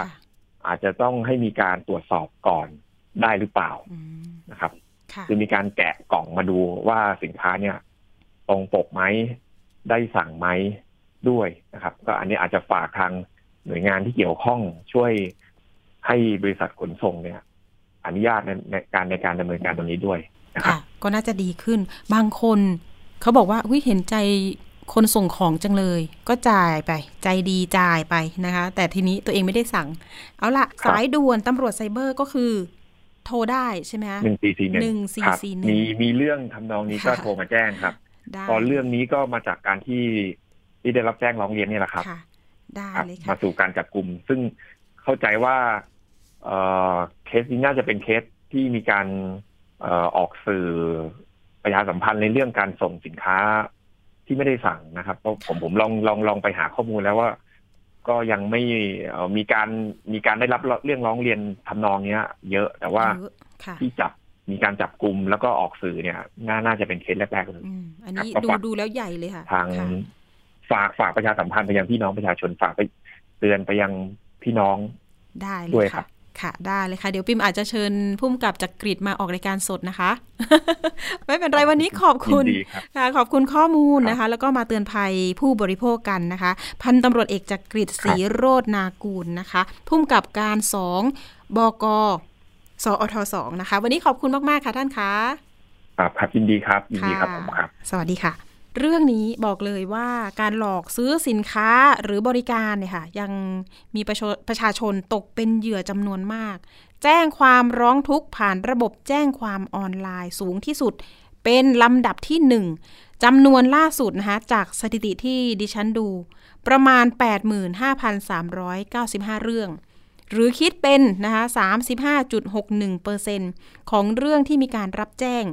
อาจจะต้องให้มีการตรวจสอบก่อนได้หรือเปล่านะครับคือมีการแกะกล่องมาดูว่าสินค้าเนี่ยตรงปกไหมได้สั่งไหมด้วยนะครับก็อันนี้อาจจะฝากทางหน่วยงานที่เกี่ยวข้องช่วยให้บริษัทขนส่งเนี่ยอนุญาตในการดำเนินการตรงนี้ด้วยนะครับก็น่าจะดีขึ้นบางคนเขาบอกว่าเห็นใจคนส่งของจังเลยก็จ่ายไปใจดีจ่ายไปนะคะแต่ทีนี้ตัวเองไม่ได้สั่งเอาละสายด่วนตำรวจไซเบอร์ก็คือโทรได้ใช่ไหมคะ1441มีเรื่องทำนองนี้ก็โทรมาแจ้งครับตอนเรื่องนี้ก็มาจากการที่ได้รับแจ้งร้องเรียนนี่แหละครับได้เลยค่ะมาสู่การจับกลุ่มซึ่งเข้าใจว่าเคสนี้น่าจะเป็นเคสที่มีการออกสื่อประชาสัมพันธ์ในเรื่องการส่งสินค้าที่ไม่ได้สั่งนะครับเพราะผมลองไปหาข้อมูลแล้วว่าก็ยังไม่มีการได้รับเรื่องร้องเรียนทำนองนี้เยอะแต่ว่าที่มีการจับกลุ่มแล้วก็ออกสื่อเนี่ยน่าจะเป็นเคสแรกๆเลยอันนี้ดูแล้วใหญ่เลยค่ะทางฝากประชาสัมพันธ์ไปยังพี่น้องประชาชนฝากไปเตือนไปยังพี่น้องได้เลยค่ะค่ะได้เลยค่ะเดี๋ยวปิมอาจจะเชิญผู้กำกับจากกรีฑามาออกรายการสดนะคะไม่เป็นไรวันนี้ขอบคุณค่ะขอบคุณข้อมูลนะคะแล้วก็มาเตือนภัยผู้บริโภคกันนะคะพันตำรวจเอกจากกรีฑาศรีโรจน์นากูลนะคะผู้กำกับการ2บก.สอท2นะคะวันนี้ขอบคุณมากๆค่ะท่านคะครับยินดีครับยินดีครับผมครับสวัสดีค่ะเรื่องนี้บอกเลยว่าการหลอกซื้อสินค้าหรือบริการเนี่ยค่ะยังมีประชาชนตกเป็นเหยื่อจำนวนมากแจ้งความร้องทุกข์ผ่านระบบแจ้งความออนไลน์สูงที่สุดเป็นลำดับที่1จำนวนล่าสุดนะคะจากสถิติที่ดิฉันดูประมาณ 85,395 เรื่องหรือคิดเป็นนะคะ 35.61% ของเรื่องที่มีการรับแจ้ง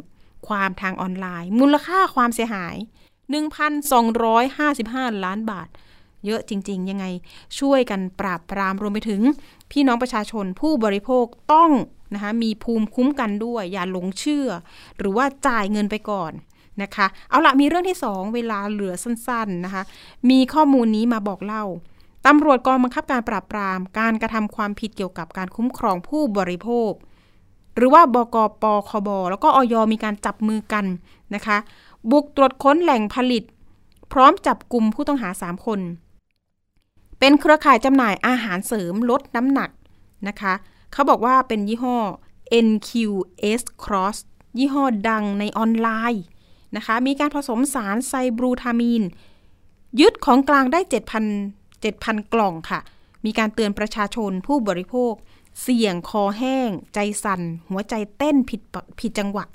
ความทางออนไลน์มูลค่าความเสียหาย 1,255 ล้านบาทเยอะจริงๆยังไงช่วยกันปราบปรามรวมไปถึงพี่น้องประชาชนผู้บริโภคต้องนะคะมีภูมิคุ้มกันด้วยอย่าหลงเชื่อหรือว่าจ่ายเงินไปก่อนนะคะเอาละมีเรื่องที่2เวลาเหลือสั้นๆนะคะมีข้อมูลนี้มาบอกเล่าตำรวจกองบังคับการปราบปรามการกระทำความผิดเกี่ยวกับการคุ้มครองผู้บริโภคหรือว่าบก.ปคบ.แล้วก็อย.มีการจับมือกันนะคะบุกตรวจค้นแหล่งผลิตพร้อมจับกลุ่มผู้ต้องหา3คนเป็นเครือข่ายจำหน่ายอาหารเสริมลดน้ำหนักนะคะเขาบอกว่าเป็นยี่ห้อ NQS Cross ยี่ห้อดังในออนไลน์นะคะมีการผสมสารไซบรูทามีนยึดของกลางได้ 7,000 กล่องค่ะมีการเตือนประชาชนผู้บริโภคเสี่ยงคอแห้งใจสั่นหัวใจเต้นผิดจังหวะ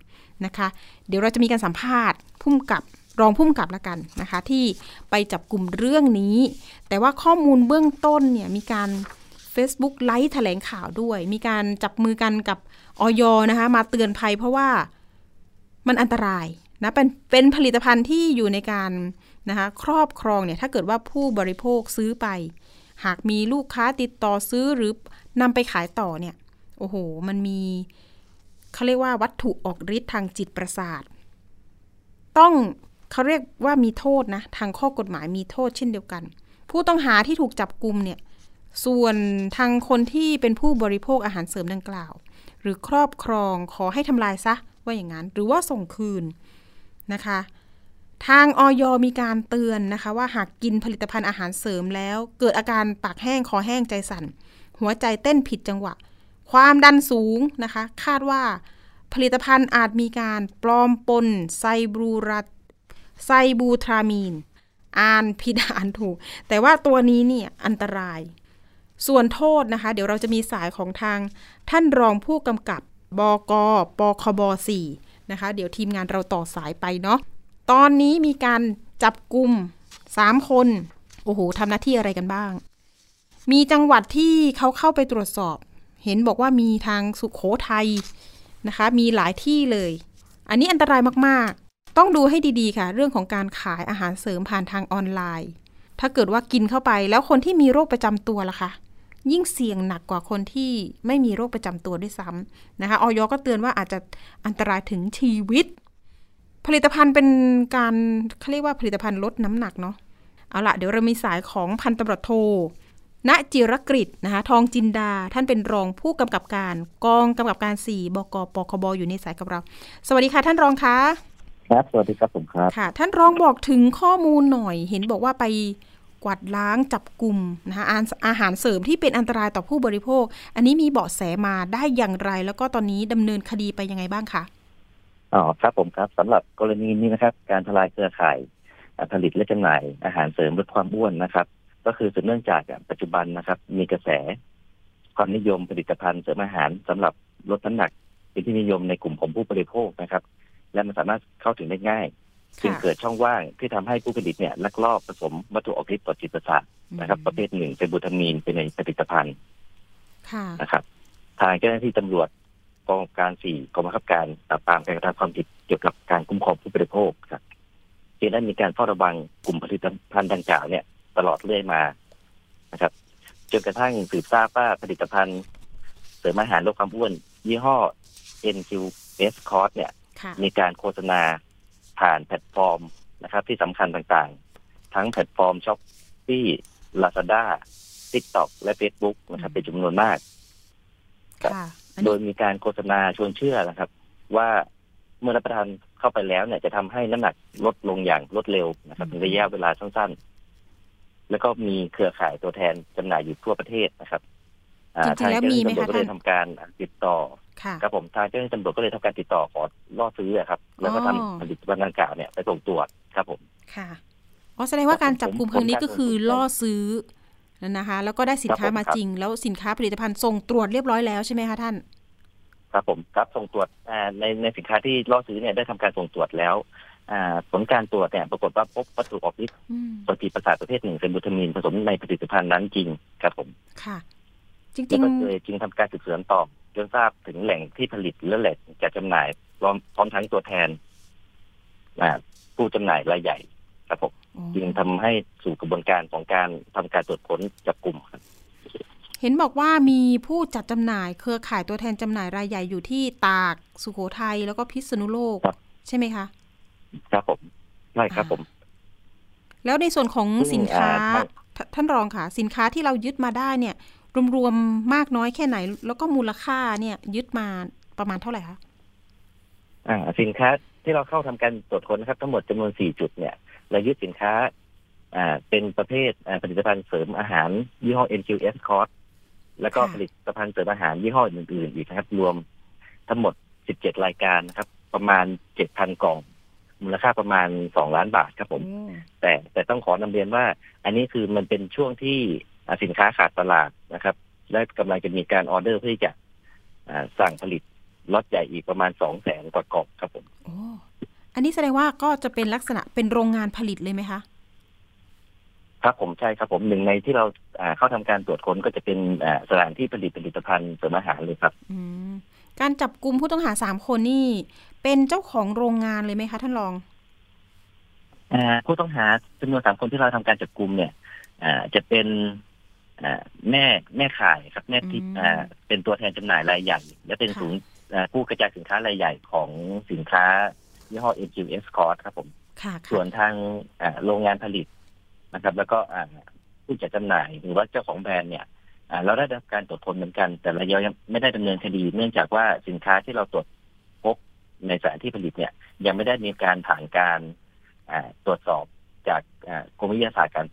นะคะเดี๋ยวเราจะมีการสัมภาษณ์ผู้กำกับรองผู้กำกับละกันนะคะที่ไปจับกลุ่มเรื่องนี้แต่ว่าข้อมูลเบื้องต้นเนี่ยมีการ Facebook ไลฟ์แถลงข่าวด้วยมีการจับมือกันกับอย.นะคะมาเตือนภัยเพราะว่ามันอันตรายนะเป็นผลิตภัณฑ์ที่อยู่ในการนะคะครอบครองเนี่ยถ้าเกิดว่าผู้บริโภคซื้อไปหากมีลูกค้าติดต่อซื้อหรือนำไปขายต่อเนี่ยโอ้โหมันมีเขาเรียกว่าวัตถุออกฤทธิ์ทางจิตประสาทต้องเขาเรียกว่ามีโทษนะทางข้อกฎหมายมีโทษเช่นเดียวกันผู้ต้องหาที่ถูกจับกุมเนี่ยส่วนทางคนที่เป็นผู้บริโภคอาหารเสริมดังกล่าวหรือครอบครองขอให้ทำลายซะว่าอย่างนั้นหรือว่าส่งคืนนะคะทางอย.มีการเตือนนะคะว่าหากกินผลิตภัณฑ์อาหารเสริมแล้วเกิดอาการปากแห้งคอแห้งใจสั่นหัวใจเต้นผิดจังหวะความดันสูงนะคะคาดว่าผลิตภัณฑ์อาจมีการปลอมปนไซบูทรามีนอ่านผิดอ่านถูกแต่ว่าตัวนี้เนี่ยอันตรายส่วนโทษนะคะเดี๋ยวเราจะมีสายของทางท่านรองผู้กำกับบก.ปคบ.4 นะคะเดี๋ยวทีมงานเราต่อสายไปเนาะตอนนี้มีการจับกุม3คนโอ้โหทำหน้าที่อะไรกันบ้างมีจังหวัดที่เขาเข้าไปตรวจสอบเห็นบอกว่ามีทางสุโขทัยนะคะมีหลายที่เลยอันนี้อันตรายมากๆต้องดูให้ดีๆค่ะเรื่องของการขายอาหารเสริมผ่านทางออนไลน์ถ้าเกิดว่ากินเข้าไปแล้วคนที่มีโรคประจำตัวล่ะคะยิ่งเสี่ยงหนักกว่าคนที่ไม่มีโรคประจำตัวด้วยซ้ำนะคะอย.ก็เตือนว่าอาจจะอันตรายถึงชีวิตผลิตภัณฑ์เป็นการเขาเรียกว่าผลิตภัณฑ์ลดน้ำหนักเนาะเอาละเดี๋ยวเรามีสายของพันตำรวจโทณจิรกฤตนะคะทองจินดาท่านเป็นรองผู้กำกับการกองกำกับการ4บก.ปคบ.อยู่ในสายกับเราสวัสดีค่ะท่านรองคะครับสวัสดีครับผมครับค่ะท่านรองบอกถึงข้อมูลหน่อยเห็นบอกว่าไปกวาดล้างจับกลุ่มนะคะอาหารเสริมที่เป็นอันตรายต่อผู้บริโภคอันนี้มีเบาะแสมาได้อย่างไรแล้วก็ตอนนี้ดำเนินคดีไปยังไงบ้างคะอ๋อครับผมครับสำหรับกรณีนี้นะครับการทลายเครือข่ายผลิตและจำหน่ายอาหารเสริมลดความอ้วนนะครับก็คือสืบเนื่องจากปัจจุบันนะครับมีกระแสความนิยมผลิตภัณฑ์เสริมอาหารสำหรับลดน้ำหนักเป็นที่นิยมในกลุ่มของผู้บริโภคนะครับและมันสามารถเข้าถึงได้ง่ายจึงเกิดช่องว่างที่ทำให้ผู้ผลิตเนี่ยลักลอบผสมวัตถุออกฤทธิ์ต่อจิตประสาทนะครับประเภทหนึ่งเป็นบูทามีนเป็นในผลิตภัณฑ์นะครับทางเจ้าหน้าที่ตำรวจกองการ4กองบังคับการปราบปรามการกระทำความผิดเกี่ยวกับการคุ้มครองผู้บริโภคครับจึงได้มีการเฝ้าระวังกลุ่มผลิตภัณฑ์ดังกล่าวเนี่ยตลอดเรื่อยมานะครับจนกระทั่งสืบทราบว่าผลิตภัณฑ์เสริมอาหารลดความอ้วนยี่ห้อ NQS Cross เนี่ยมีการโฆษณาผ่านแพลตฟอร์มนะครับที่สำคัญต่างๆทั้งแพลตฟอร์ม Shopee Lazada TikTok และ Facebook นะครับเป็นจำนวนมากโดยมีการโฆษณาชวนเชื่อนะครับว่าเมื่อรับประทานเข้าไปแล้วเนี่ยจะทำให้น้ำหนักลดลงอย่างรวดเร็วนะครับในระยะเวลาสั้นๆแล้วก็มีเครือข่ายตัวแทนจำหน่ายอยู่ทั่วประเทศนะครับทางเจ้าหน้าที่ตำรวจก็เลยทำการติดต่อครับผมทางเจ้าหน้าที่ตำรวจก็เลยทำการติดต่อขอล่อซื้อครับแล้วก็ทำผลิตภัณฑ์ดังกล่าวเนี่ยไปส่งตรวจครับผมค่ะอ๋อแสดงว่าการจับกลุ่มครั้งนี้ก็คือล่อซื้อนะคะแล้วก็ได้สินค้ามาจริงแล้วสินค้าผลิตภัณฑ์ส่งตรวจเรียบร้อยแล้วใช่ไหมคะท่านครับผมครับส่งตรวจในสินค้าที่ล่อซื้อเนี่ยได้ทำการส่งตรวจแล้วผลการตรวจเนี่ยปรากฏว่าพบวัตถุออกฤทธิ์ต่อจิตประสาทประเภทหนึ่งเป็นบูทามีนผสมในผลิตภัณฑ์นั้นจริงครับผมค่ะจริงๆก็เลยจึงทำการสืบสวนต่อจนทราบถึงแหล่งที่ผลิตและแหล่งจัดจำหน่ายพร้อมทั้งตัวแทนผู้จำหน่ายรายใหญ่ครับผมจึงทำให้สู่กระบวนการของการทำการตรวจค้นจับกลุ่มครับเห็นบอกว่ามีผู้จัดจำหน่ายเครือข่ายตัวแทนจำหน่ายรายใหญ่อยู่ที่ตากสุโขทัยแล้วก็พิษณุโลกใช่ไหมคะครับผมใช่ครับผมแล้วในส่วนของสินค้าท่านรองค่ะสินค้าที่เรายึดมาได้เนี่ยรวมๆมากน้อยแค่ไหนแล้วก็มูลค่าเนี่ยยึดมาประมาณเท่าไหร่คะสินค้าที่เราเข้าทำการตรวจค้นนะครับทั้งหมดจำนวน4จุดเนี่ยเรายึดสินค้าเป็นประเภทผลิตภัณฑ์เสริมอาหารยี่ห้อ NQS Cross แล้วก็ผลิตภัณฑ์เสริมอาหารยี่ห้ออื่นๆอีกนะครับรวมทั้งหมด17รายการนะครับประมาณ 7,000 กล่องมูลค่าประมาณ2,000,000 บาทครับผมแต่ต้องขอนำเรียนว่าอันนี้คือมันเป็นช่วงที่สินค้าขาดตลาดนะครับและกำลังจะมีการออเดอร์เพื่อจะสั่งผลิตล็อตใหญ่อีกประมาณ 200,000 กว่ากล่องครับผมโอ้อันนี้แสดงว่าก็จะเป็นลักษณะเป็นโรงงานผลิตเลยไหมคะ ครับผมใช่ครับผมหนึ่งในที่เราเข้าทำการตรวจค้นก็จะเป็นสถานที่ผลิตผลิตภัณฑ์เสริมอาหารเลยครับการจับกุมผู้ต้องหา3คนนี่เป็นเจ้าของโรงงานเลยไหมคะท่านรองผู้ต้องหาจำนวน3คนที่เราทำการจับกุมเนี่ยจะเป็นแม่ขายครับแม่ที่เป็นตัวแทนจำหน่ายรายใหญ่และเป็นศูนย์ผู้กระจายสินค้ารายใหญ่ของสินค้ายี่ห้อ ENQS Cost ครับผมส่วนทางโรงงานผลิตนะครับแล้วก็ผู้จัดจำหน่ายหรือว่าเจ้าของแบรนด์เนี่ยเราได้รับการตรวจค้นเหมือนกันแต่เรายังไม่ได้ดำเนินคดีเนื่องจากว่าสินค้าที่เราตรวจพบในสถานที่ผลิตเนี่ยยังไม่ได้มีการผ่านการตรวจสอบจากกรมวิทยาศาสตร์การ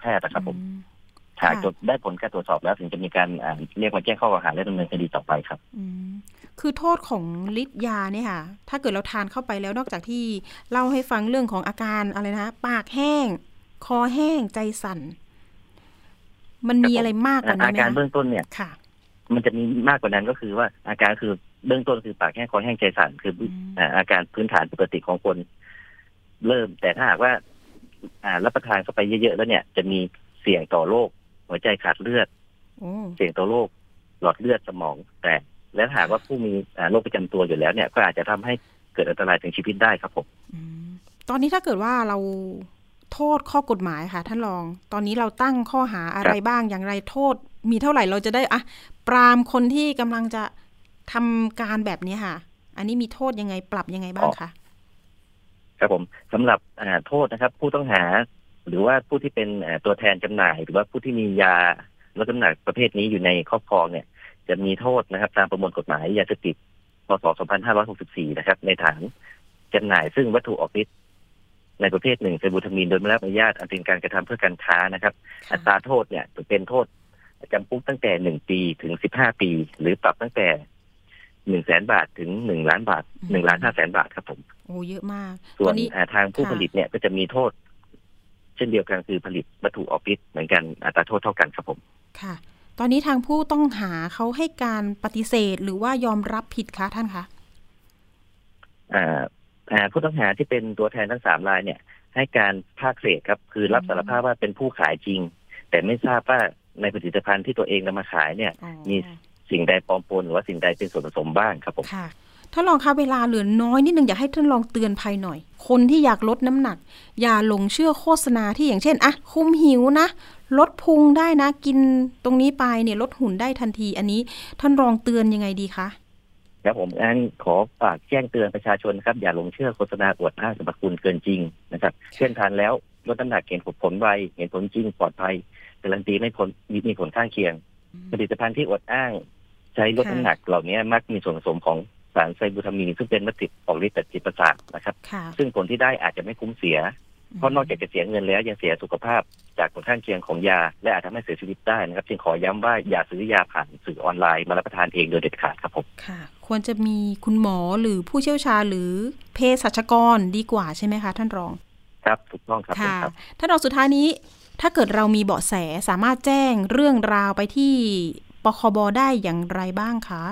แพทย์นะครับผมหากได้ผลการตรวจสอบแล้วถึงจะมีการเรียกมาแจ้งข้อกล่าวหาและดำเนินคดีต่อไปครับคือโทษของฤทธิ์ยาเนี่ยค่ะถ้าเกิดเราทานเข้าไปแล้วนอกจากที่เล่าให้ฟังเรื่องของอาการอะไรนะปากแห้งคอแห้งใจสั่นมันมีอะไรมากกว่านั้นไหมอาการเบื้องต้นเนี่ยค่ะมันจะมีมากกว่านั้นก็คือว่าอาการคือเบื้องต้นคือปากแห้งคอแห้งใจสั่นคืออาการพื้นฐานปกติของคนเริ่มแต่ถ้าหากว่ารับประทานเข้าไปเยอะๆแล้วเนี่ยจะมีเสี่ยงต่อโรคหัวใจขาดเลือดเสี่ยงต่อโรคหลอดเลือดสมองแตกและหากว่าผู้มีโรคประจำตัวอยู่แล้วเนี่ยก็อาจจะทำให้เกิดอันตรายถึงชีวิตได้ครับผมตอนนี้ถ้าเกิดว่าเราโทษข้อกฎหมายค่ะท่านรองตอนนี้เราตั้งข้อหาอะไรบ้างอย่างไรโทษมีเท่าไหร่เราจะได้ปรามคนที่กำลังจะทำการแบบนี้ค่ะอันนี้มีโทษยังไงปรับยังไงบ้างคะครับผมสำหรับโทษนะครับผู้ต้องหาหรือว่าผู้ที่เป็นตัวแทนจำหน่ายหรือว่าผู้ที่มียาลดน้ำหนักประเภทนี้อยู่ในครอบครองเนี่ยจะมีโทษนะครับตามประมวลกฎหมายยาเสพติดพ.ศ. 2564นะครับในฐานจำหน่ายซึ่งวัตถุออกฤทธิ์ในประเภทหนึ่งไซบูทามีนโดยไม่ได้รับอนุญาตอันเป็นการกระทำเพื่อการค้านะครับอัตราโทษเนี่ยจะเป็นโทษจำคุกตั้งแต่1ปีถึง15ปีหรือปรับตั้งแต่ 100,000 บาทถึง1ล้านบาท 1,500,000 บาทครับผมโอ้เยอะมากส่วนทางผู้ผลิตเนี่ยก็จะมีโทษเช่นเดียวกันคือผลิตวัตถุออกฤทธิ์เหมือนกันอัตราโทษเท่ากันครับผมค่ะตอนนี้ทางผู้ต้องหาเขาให้การปฏิเสธหรือว่ายอมรับผิดคะท่านคะผู้ต้องหาที่เป็นตัวแทนทั้ง3รายเนี่ยให้การภาคเศษครับคือรับสารภาพว่าเป็นผู้ขายจริงแต่ไม่ทราบว่าในผลิตภัณฑ์ที่ตัวเองนำมาขายเนี่ยมีสิ่งใดปลอมปนหรือว่าสิ่งใดเป็นส่วนผสมบ้างครับผมค่ะท่านรองคะเวลาเหลือน้อยนิดนึงอยากให้ท่านรองเตือนภัยหน่อยคนที่อยากลดน้ำหนักอย่าหลงเชื่อโฆษณาที่อย่างเช่นคุมหิวนะลดพุงได้นะกินตรงนี้ไปเนี่ยลดหุ่นได้ทันทีอันนี้ท่านรองเตือนยังไงดีคะครับผมอันขอฝากแจ้งเตือนประชาชนครับอย่าหลงเชื่อโฆษณาอวดอ้างสรรพคุณเกินจริงนะครับเช่นทานแล้วลดน้ำหนักเห็นผลไวเห็นผลจริงปลอดภัยการันตีไม่ผลมีผลข้างเคียงผลิตภัณฑ์ที่อวดอ้างใช้ลดน้ำหนักเหล่านี้มักมีส่วนผสมของสารไซบูทามีนซึ่งเป็นวัตถุออกฤทธิ์ต่อจิตประสาทนะครับซึ่งผลที่ได้อาจจะไม่คุ้มเสียเพราะนอกจากจะเสียเงินแล้วยังเสียสุขภาพจากผลข้างเคียงของยาและอาจทำให้เสียชีวิตได้นะครับจึงขอย้ำว่าอย่าซื้อยาผ่านสื่อออนไลน์มารับประทานเองโดยเด็ดขาดครับผมค่ะควรจะมีคุณหมอหรือผู้เชี่ยวชาญหรือเภสัชกรดีกว่าใช่ไหมคะท่านรองครับถูกต้องครับค่ะท่านรองสุดท้ายนี้ถ้าเกิดเรามีเบาะแสสามารถแจ้งเรื่องราวไปที่ปคบ.ได้อย่างไรบ้างคะ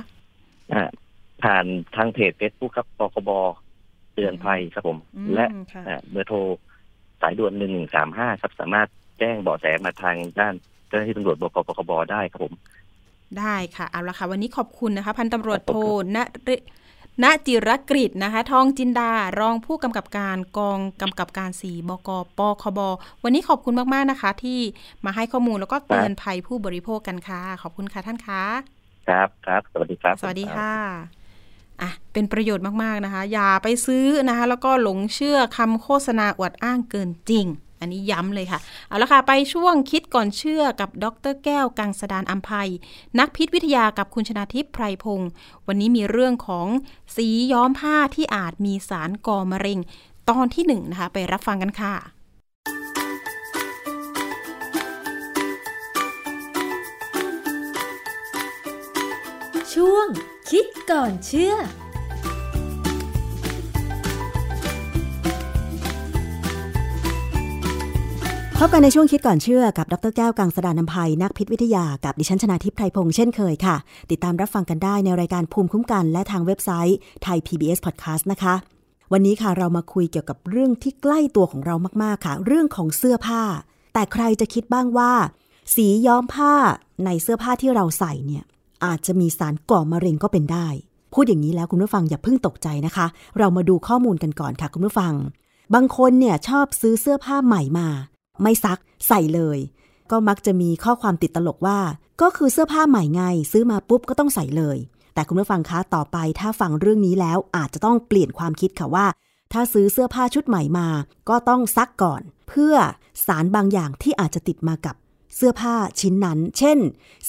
ผ่านทางเพจ Facebook ครับปคบ.เตือนภัยครับผมและเบอร์โทรสายด่วน1135ครับสามารถแจ้งเบาะแสมาทางด้านเจ้าหน้าที่ตำรวจบกปคบ.ได้ครับผมได้ค่ะเอาละค่ะวันนี้ขอบคุณนะคะพันตำรวจโทณจิรกฤตนะคะทองจินดารองผู้กำกับการกองกำกับการ4บกปคบ.วันนี้ขอบคุณมากๆนะคะที่มาให้ข้อมูลแล้วก็เตือนภัยผู้บริโภคกันค่ะขอบคุณค่ะท่านคะครับครับสวัสดีครับสวัสดีค่ะเป็นประโยชน์มากๆนะคะอย่าไปซื้อนะคะแล้วก็หลงเชื่อคำโฆษณาอวดอ้างเกินจริงอันนี้ย้ำเลยค่ะเอาละค่ะไปช่วงคิดก่อนเชื่อกับดร.แก้วกังสดาลอำไพนักพิษวิทยากับคุณชนาทิพย์ไพรพงศ์วันนี้มีเรื่องของสีย้อมผ้าที่อาจมีสารก่อมะเร็งตอนที่1นะคะไปรับฟังกันค่ะช่วงคิดก่อนเชื่อพบกันในช่วงคิดก่อนเชื่อกับดร.แก้วกังสดาลอำไพนักพิษวิทยากับดิฉันชนาทิพย์ไพรพงษ์เช่นเคยค่ะติดตามรับฟังกันได้ในรายการภูมิคุ้มกันและทางเว็บไซต์ Thai PBS Podcast นะคะวันนี้ค่ะเรามาคุยเกี่ยวกับเรื่องที่ใกล้ตัวของเรามากๆค่ะเรื่องของเสื้อผ้า แต่ใครจะคิดบ้างว่าสีย้อมผ้าในเสื้อผ้าที่เราใส่เนี่ยอาจจะมีสารก่อมะเร็งก็เป็นได้พูดอย่างนี้แล้วคุณผู้ฟังอย่าเพิ่งตกใจนะคะเรามาดูข้อมูลกันก่อนค่ะคุณผู้ฟังบางคนเนี่ยชอบซื้อเสื้อผ้าใหม่มาไม่ซักใส่เลยก็มักจะมีข้อความติดตลกว่าก็คือเสื้อผ้าใหม่ไงซื้อมาปุ๊บก็ต้องใส่เลยแต่คุณผู้ฟังคะต่อไปถ้าฟังเรื่องนี้แล้วอาจจะต้องเปลี่ยนความคิดค่ะว่าถ้าซื้อเสื้อผ้าชุดใหม่มาก็ต้องซักก่อนเพื่อสารบางอย่างที่อาจจะติดมากับเสื้อผ้าชิ้นนั้นเช่น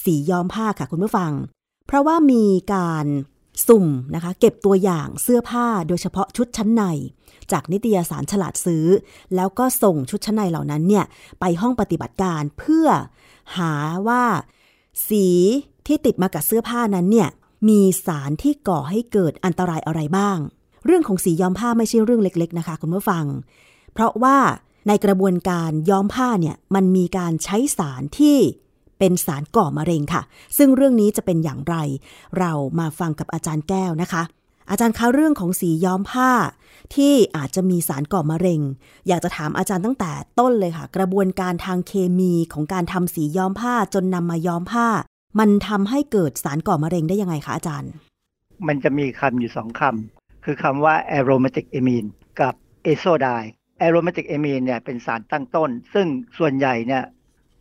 สีย้อมผ้าค่ะคุณผู้ฟังเพราะว่ามีการสุ่มนะคะเก็บตัวอย่างเสื้อผ้าโดยเฉพาะชุดชั้นในจากนิตยสารฉลาดซื้อแล้วก็ส่งชุดชั้นในเหล่านั้นเนี่ยไปห้องปฏิบัติการเพื่อหาว่าสีที่ติดมากับเสื้อผ้านั้นเนี่ยมีสารที่ก่อให้เกิดอันตรายอะไรบ้างเรื่องของสีย้อมผ้าไม่ใช่เรื่องเล็กๆนะคะคุณผู้ฟังเพราะว่าในกระบวนการย้อมผ้าเนี่ยมันมีการใช้สารที่เป็นสารก่อมะเร็งค่ะซึ่งเรื่องนี้จะเป็นอย่างไรเรามาฟังกับอาจารย์แก้วนะคะอาจารย์คะเรื่องของสีย้อมผ้าที่อาจจะมีสารก่อมะเร็งอยากจะถามอาจารย์ตั้งแต่ต้นเลยค่ะกระบวนการทางเคมีของการทำสีย้อมผ้าจนนำมาย้อมผ้ามันทำให้เกิดสารก่อมะเร็งได้ยังไงคะอาจารย์มันจะมีคำอยู่สองคำคือคำว่า aromatic amine กับ azodine aromatic amine เนี่ยเป็นสารตั้งต้นซึ่งส่วนใหญ่เนี่ย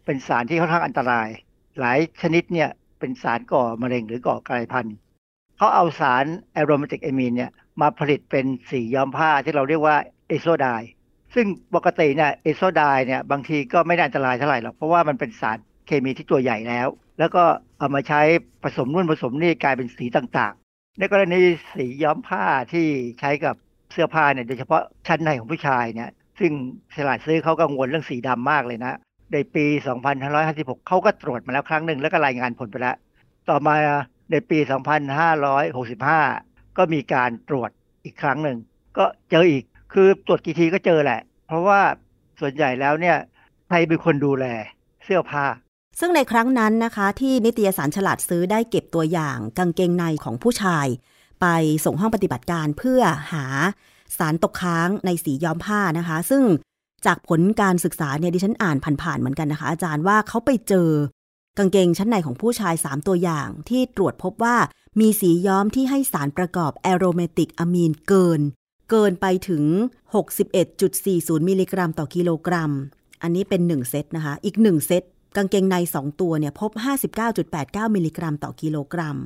เป็นสารที่ค่อนข้างอันตรายหลายชนิดเนี่ยเป็นสารก่อมะเร็งหรือก่อกลายพันธุ์เขาเอาสาร aromatic amine เนี่ยมาผลิตเป็นสีย้อมผ้าที่เราเรียกว่า azodine ซึ่งปกติเนี่ย azodine เนี่ยบางทีก็ไม่ได้อันตรายเท่าไหร่หรอกเพราะว่ามันเป็นสารเคมีที่ตัวใหญ่แล้วแล้วก็เอามาใช้ผสมนู่นผสมนี่กลายเป็นสีต่างๆในกรณีสีย้อมผ้าที่ใช้กับเสื้อผ้าเนี่ยโดยเฉพาะชั้นในของผู้ชายเนี่ยซึ่งฉลาดซื้อเขากังวลเรื่องสีดำมากเลยนะในปี2556เขาก็ตรวจมาแล้วครั้งหนึ่งแล้วก็รายงานผลไปแล้วต่อมาในปี2565ก็มีการตรวจอีกครั้งหนึ่งก็เจออีกคือตรวจกี่ทีก็เจอแหละเพราะว่าส่วนใหญ่แล้วเนี่ยใครเป็นคนดูแลเสื้อผ้าซึ่งในครั้งนั้นนะคะที่นิตยสารฉลาดซื้อได้เก็บตัวอย่างกางเกงในของผู้ชายไปส่งห้องปฏิบัติการเพื่อหาสารตกค้างในสีย้อมผ้านะคะซึ่งจากผลการศึกษาเนี่ยดิฉันอ่านผ่านๆเหมือนกันนะคะอาจารย์ว่าเขาไปเจอกางเกงชั้นในของผู้ชาย3ตัวอย่างที่ตรวจพบว่ามีสีย้อมที่ให้สารประกอบแอโรเมติกอะมีนเกินไปถึง 61.40 มิลลิกรัมต่อกิโลกรัมอันนี้เป็น1เซตนะคะอีก1เซตกางเกงใน2ตัวเนี่ยพบ 59.89 มิลลิกรัมต่อกิโลกรัม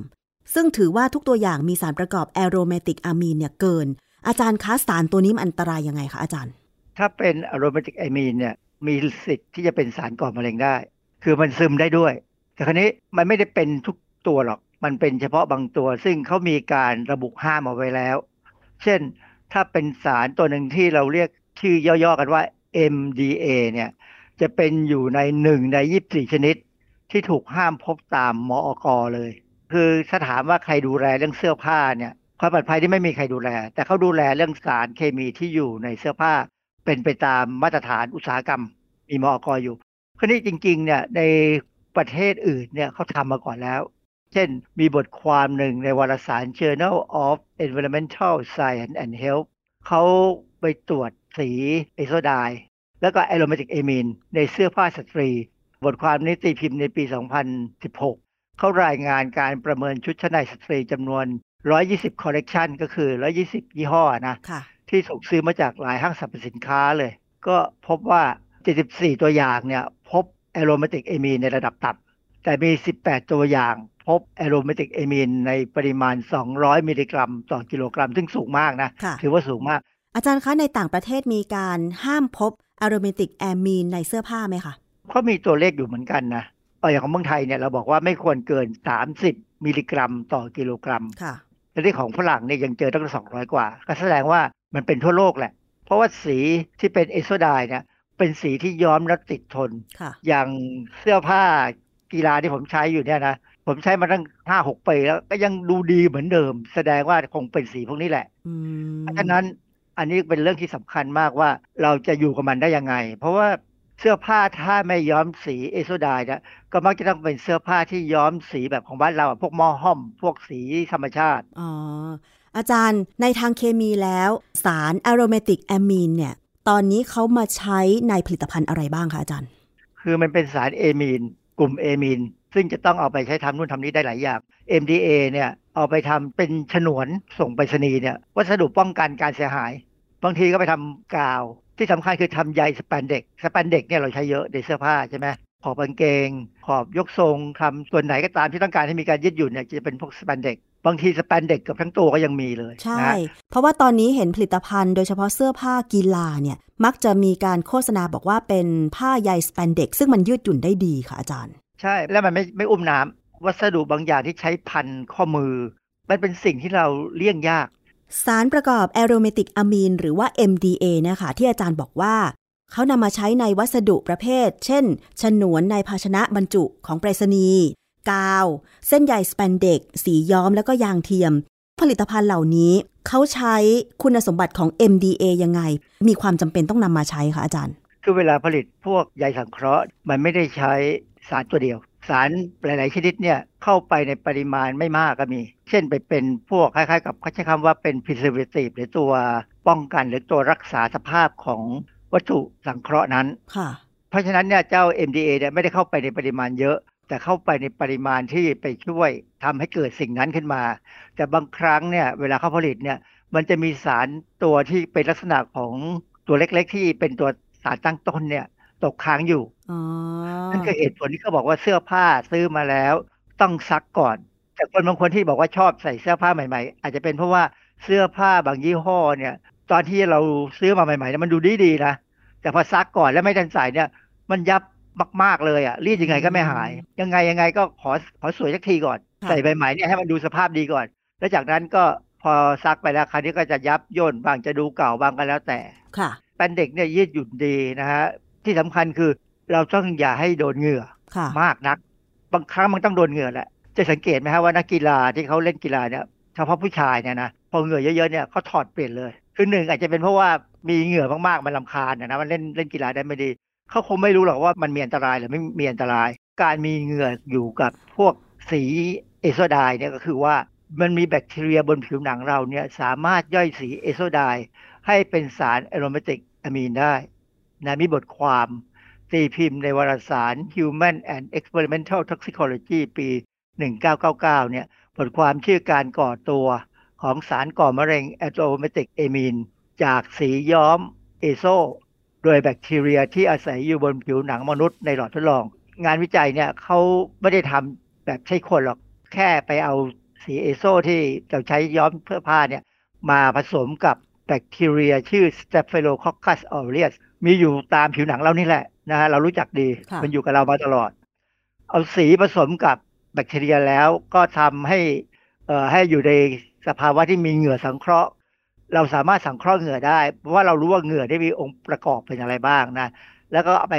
ซึ่งถือว่าทุกตัวอย่างมีสารประกอบแอโรเมติกอะมีนเนี่ยเกินอาจารย์คะสารตัวนี้มันอันตรายยังไงคะอาจารย์ถ้าเป็นอะโรมาติกอะมีนเนี่ยมีสิทธิ์ที่จะเป็นสารก่อมะเร็งได้คือมันซึมได้ด้วยแต่คราวนี้มันไม่ได้เป็นทุกตัวหรอกมันเป็นเฉพาะบางตัวซึ่งเขามีการระบุห้ามเอาไว้แล้วเช่นถ้าเป็นสารตัวหนึ่งที่เราเรียกชื่อย่อๆกันว่า MDA เนี่ยจะเป็นอยู่ใน1ใน24ชนิดที่ถูกห้ามพบตามมอก.เลยคือถ้าถามว่าใครดูแลเรื่องเสื้อผ้าเนี่ยความปลอดภัยที่ไม่มีใครดูแลแต่เขาดูแลเรื่องสารเคมีที่อยู่ในเสื้อผ้าเป็นไปตามมาตรฐานอุตสาหกรรมมีมอก.อยู่คราวนี้จริงๆเนี่ยในประเทศอื่นเนี่ยเขาทำมาก่อนแล้วเช่นมีบทความหนึ่งในวารสาร Journal of Environmental Science and Health เขาไปตรวจสีเอโซไดน์แล้วก็แอโรมาติกอะมีนในเสื้อผ้าสตรีบทความนี้ตีพิมพ์ในปี2016เขารายงานการประเมินชุดชั้นในสตรีจำนวน120 collection ก็คือ120ยี่ห้อนะที่ส่งซื้อมาจากหลายห้างสรรพสินค้าเลยก็พบว่า74ตัวอย่างเนี่ยพบแอโรมาติกอะมีนในระดับต่ำแต่มี18ตัวอย่างพบแอโรมาติกอะมีนในปริมาณ200มิลลิกรัมต่อกิโลกรัมซึ่งสูงมากนะถือว่าสูงมากอาจารย์คะในต่างประเทศมีการห้ามพบแอโรมาติกอะมีนในเสื้อผ้าไหมคะเขามีตัวเลขอยู่เหมือนกันนะอย่างของเมืองไทยเนี่ยเราบอกว่าไม่ควรเกิน30มิลลิกรัมต่อกิโลกรัมค่ะแต่ที่ของฝรั่งเนี่ยยังเจอตั้ง200กว่าก็แสดงว่ามันเป็นทั่วโลกแหละเพราะว่าสีที่เป็นเอโซไดน์เนี่ยเป็นสีที่ย้อมและติดทนอย่างเสื้อผ้ากีฬาที่ผมใช้อยู่เนี่ยนะผมใช้มาตั้ง 5-6 ปีแล้วก็ยังดูดีเหมือนเดิมแสดงว่าคงเป็นสีพวกนี้แหละเพราะฉะนั้นอันนี้เป็นเรื่องที่สำคัญมากว่าเราจะอยู่กับมันได้ยังไงเพราะว่าเสื้อผ้าถ้าไม่ย้อมสีเอโซไดน์นะก็มักจะต้องเป็นเสื้อผ้าที่ย้อมสีแบบของบ้านเราพวกมอห้อมพวกสีธรรมชาติอ๋ออาจารย์ในทางเคมีแล้วสารอะโรมาติกอะมีนเนี่ยตอนนี้เขามาใช้ในผลิตภัณฑ์อะไรบ้างคะอาจารย์ คือมันเป็นสารเอมีนกลุ่มเอมีนซึ่งจะต้องเอาไปใช้ทำนู่นทำนี้ได้หลายอย่าง MDA เนี่ยเอาไปทำเป็นฉนวนส่งไปรษณีย์เนี่ยวัสดุป้องกันการเสียหายบางทีก็ไปทำกาวที่สำคัญคือทำใยสแปนเด็กเนี่ยเราใช้เยอะในเสื้อผ้าใช่ไหมขอบกางเกงขอบยกทรงทำส่วนไหนก็ตามที่ต้องการให้มีการยืดหยุ่นเนี่ยจะเป็นพวกสแปนเด็กบางทีสแปนเด็กกับทั้งตัวก็ยังมีเลยใช่นะเพราะว่าตอนนี้เห็นผลิตภัณฑ์โดยเฉพาะเสื้อผ้ากีฬาเนี่ยมักจะมีการโฆษณาบอกว่าเป็นผ้าใยสแปนเด็กซึ่งมันยืดหยุ่นได้ดีค่ะอาจารย์ใช่แล้วมันไม่อุ้มน้ำวัสดุบางอย่างที่ใช้พันข้อมือมันเป็นสิ่งที่เราเลี่ยงยากสารประกอบแอโรเมติกอะมีนหรือว่า MDA นะคะที่อาจารย์บอกว่าเขานำมาใช้ในวัสดุประเภทเช่นฉนวนในภาชนะบรรจุของไปรษณีย์กาวเส้นใยสแปนเด็กสีย้อมแล้วก็ยางเทียมผลิตภัณฑ์เหล่านี้เขาใช้คุณสมบัติของ MDA ยังไงมีความจำเป็นต้องนำมาใช้คะอาจารย์คือเวลาผลิตพวกใยสังเคราะห์มันไม่ได้ใช้สารตัวเดียวสารหลายๆชนิดเนี่ยเข้าไปในปริมาณไม่มากก็มีเช่นไปเป็นพวกคล้ายๆกับเขาใช้คำว่าเป็น preservative หรือตัวป้องกันหรือตัวรักษาสภาพของวัตถุสังเคราะห์นั้นเพราะฉะนั้นเนี่ยเจ้า MDA เนี่ยไม่ได้เข้าไปในปริมาณเยอะแต่เข้าไปในปริมาณที่ไปช่วยทำให้เกิดสิ่งนั้นขึ้นมาแต่บางครั้งเนี่ยเวลาเขาผลิตเนี่ยมันจะมีสารตัวที่เป็นลักษณะของตัวเล็กๆที่เป็นตัวสารตั้งต้นเนี่ยตกค้างอยู่นั่นก็เหตุผลที่เขาบอกว่าเสื้อผ้าซื้อมาแล้วต้องซักก่อนแต่คนบางคนที่บอกว่าชอบใส่เสื้อผ้าใหม่ๆอาจจะเป็นเพราะว่าเสื้อผ้าบางยี่ห้อเนี่ยตอนที่เราซื้อมาใหม่ๆเนี่ยมันดูดีๆนะแต่พอซักก่อนแล้วไม่ทันใส่เนี่ยมันยับมากๆเลยอ่ะรีดยังไงก็ไม่หายยังไงก็ขอสวยสักทีก่อนใส่ใหม่ๆเนี่ยให้มันดูสภาพดีก่อนแล้วจากนั้นก็พอซักไปแล้วคราวนี้ก็จะยับย่นบางจะดูเก่าบางก็แล้วแต่ค่ะแป้นเด็กเนี่ยยืดหยุ่นดีนะฮะที่สำคัญคือเราต้องอย่าให้โดนเหงื่อมากนักบางครั้งมันต้องโดนเหงื่อแหละจะสังเกตไหมฮะว่านักกีฬาที่เขาเล่นกีฬาเนี่ยเฉพาะผู้ชายเนี่ยนะพอเหงื่อเยอะๆเนี่ยเขาถอดเปลี่ยนเลยคือหนึ่งอาจจะเป็นเพราะว่ามีเหงื่อมากๆมันรำคาญนะมันเล่นกีฬาได้ไม่ดีเขาคงไม่รู้หรอกว่ามันมีอันตรายหรือไม่มีอันตรายการมีเหงื่ออยู่กับพวกสีเอโซไดเนี่ยก็คือว่ามันมีแบคทีเรียบนผิวหนังเราเนี่ยสามารถย่อยสีเอโซไดให้เป็นสารแอโรมาติกอะมีนได้นะมีบทความตีพิมพ์ในวารสาร Human and Experimental Toxicology ปี 1999 เนี่ยบทความชื่อการก่อตัวของสารก่อมะเร็งแอโรมาติกอะมีนจากสีย้อมเอโซโดยแบคทีเรียที่อาศัยอยู่บนผิวหนังมนุษย์ในหลอดทดลองงานวิจัยเนี่ยเขาไม่ได้ทำแบบใช้คนหรอกแค่ไปเอาสีเอโซที่เราใช้ย้อมเสื้อผ้าเนี่ยมาผสมกับแบคทีเรียชื่อ Staphylococcus aureus มีอยู่ตามผิวหนังเรานี่แหละนะฮะเรารู้จักดีมันอยู่กับเรามาตลอดเอาสีผสมกับแบคทีเรียแล้วก็ทำให้อยู่ในสภาวะที่มีเหงื่อสังเคราะห์เราสามารถสังเคราะห์เหงื่อได้เพราะว่าเรารู้ว่าเหงื่อได้มีองค์ประกอบเป็นอะไรบ้างนะแล้วก็ไ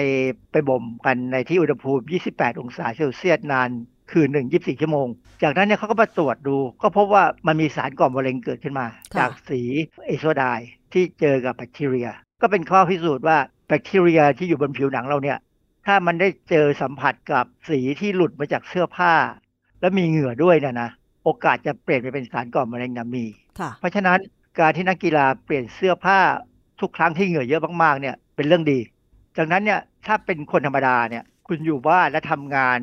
ปบ่มกันในที่อุณหภูมิ28องศาเซลเซียสนานคืนหนึ่ง24ชั่วโมงจากนั้นเนี่ยเขาก็มาตรวจดูก็พบว่ามันมีสารก่อมะเร็งเกิดขึ้นมาจากสีเอโซไดที่เจอกับแบคทีเรียก็เป็นข้อพิสูจน์ว่าแบคทีเรียที่อยู่บนผิวหนังเราเนี่ยถ้ามันได้เจอสัมผัสกับสีที่หลุดมาจากเสื้อผ้าและมีเหงื่อด้วยนะโอกาสจะเปลี่ยนไปเป็นสารก่อมะเร็งมีเพราะฉะนั้นการที่นักกีฬาเปลี่ยนเสื้อผ้าทุกครั้งที่เหงื่อเยอะมากๆเนี่ยเป็นเรื่องดีจากนั้นเนี่ยถ้าเป็นคนธรรมดาเนี่ยคุณอยู่บ้านและทำงาน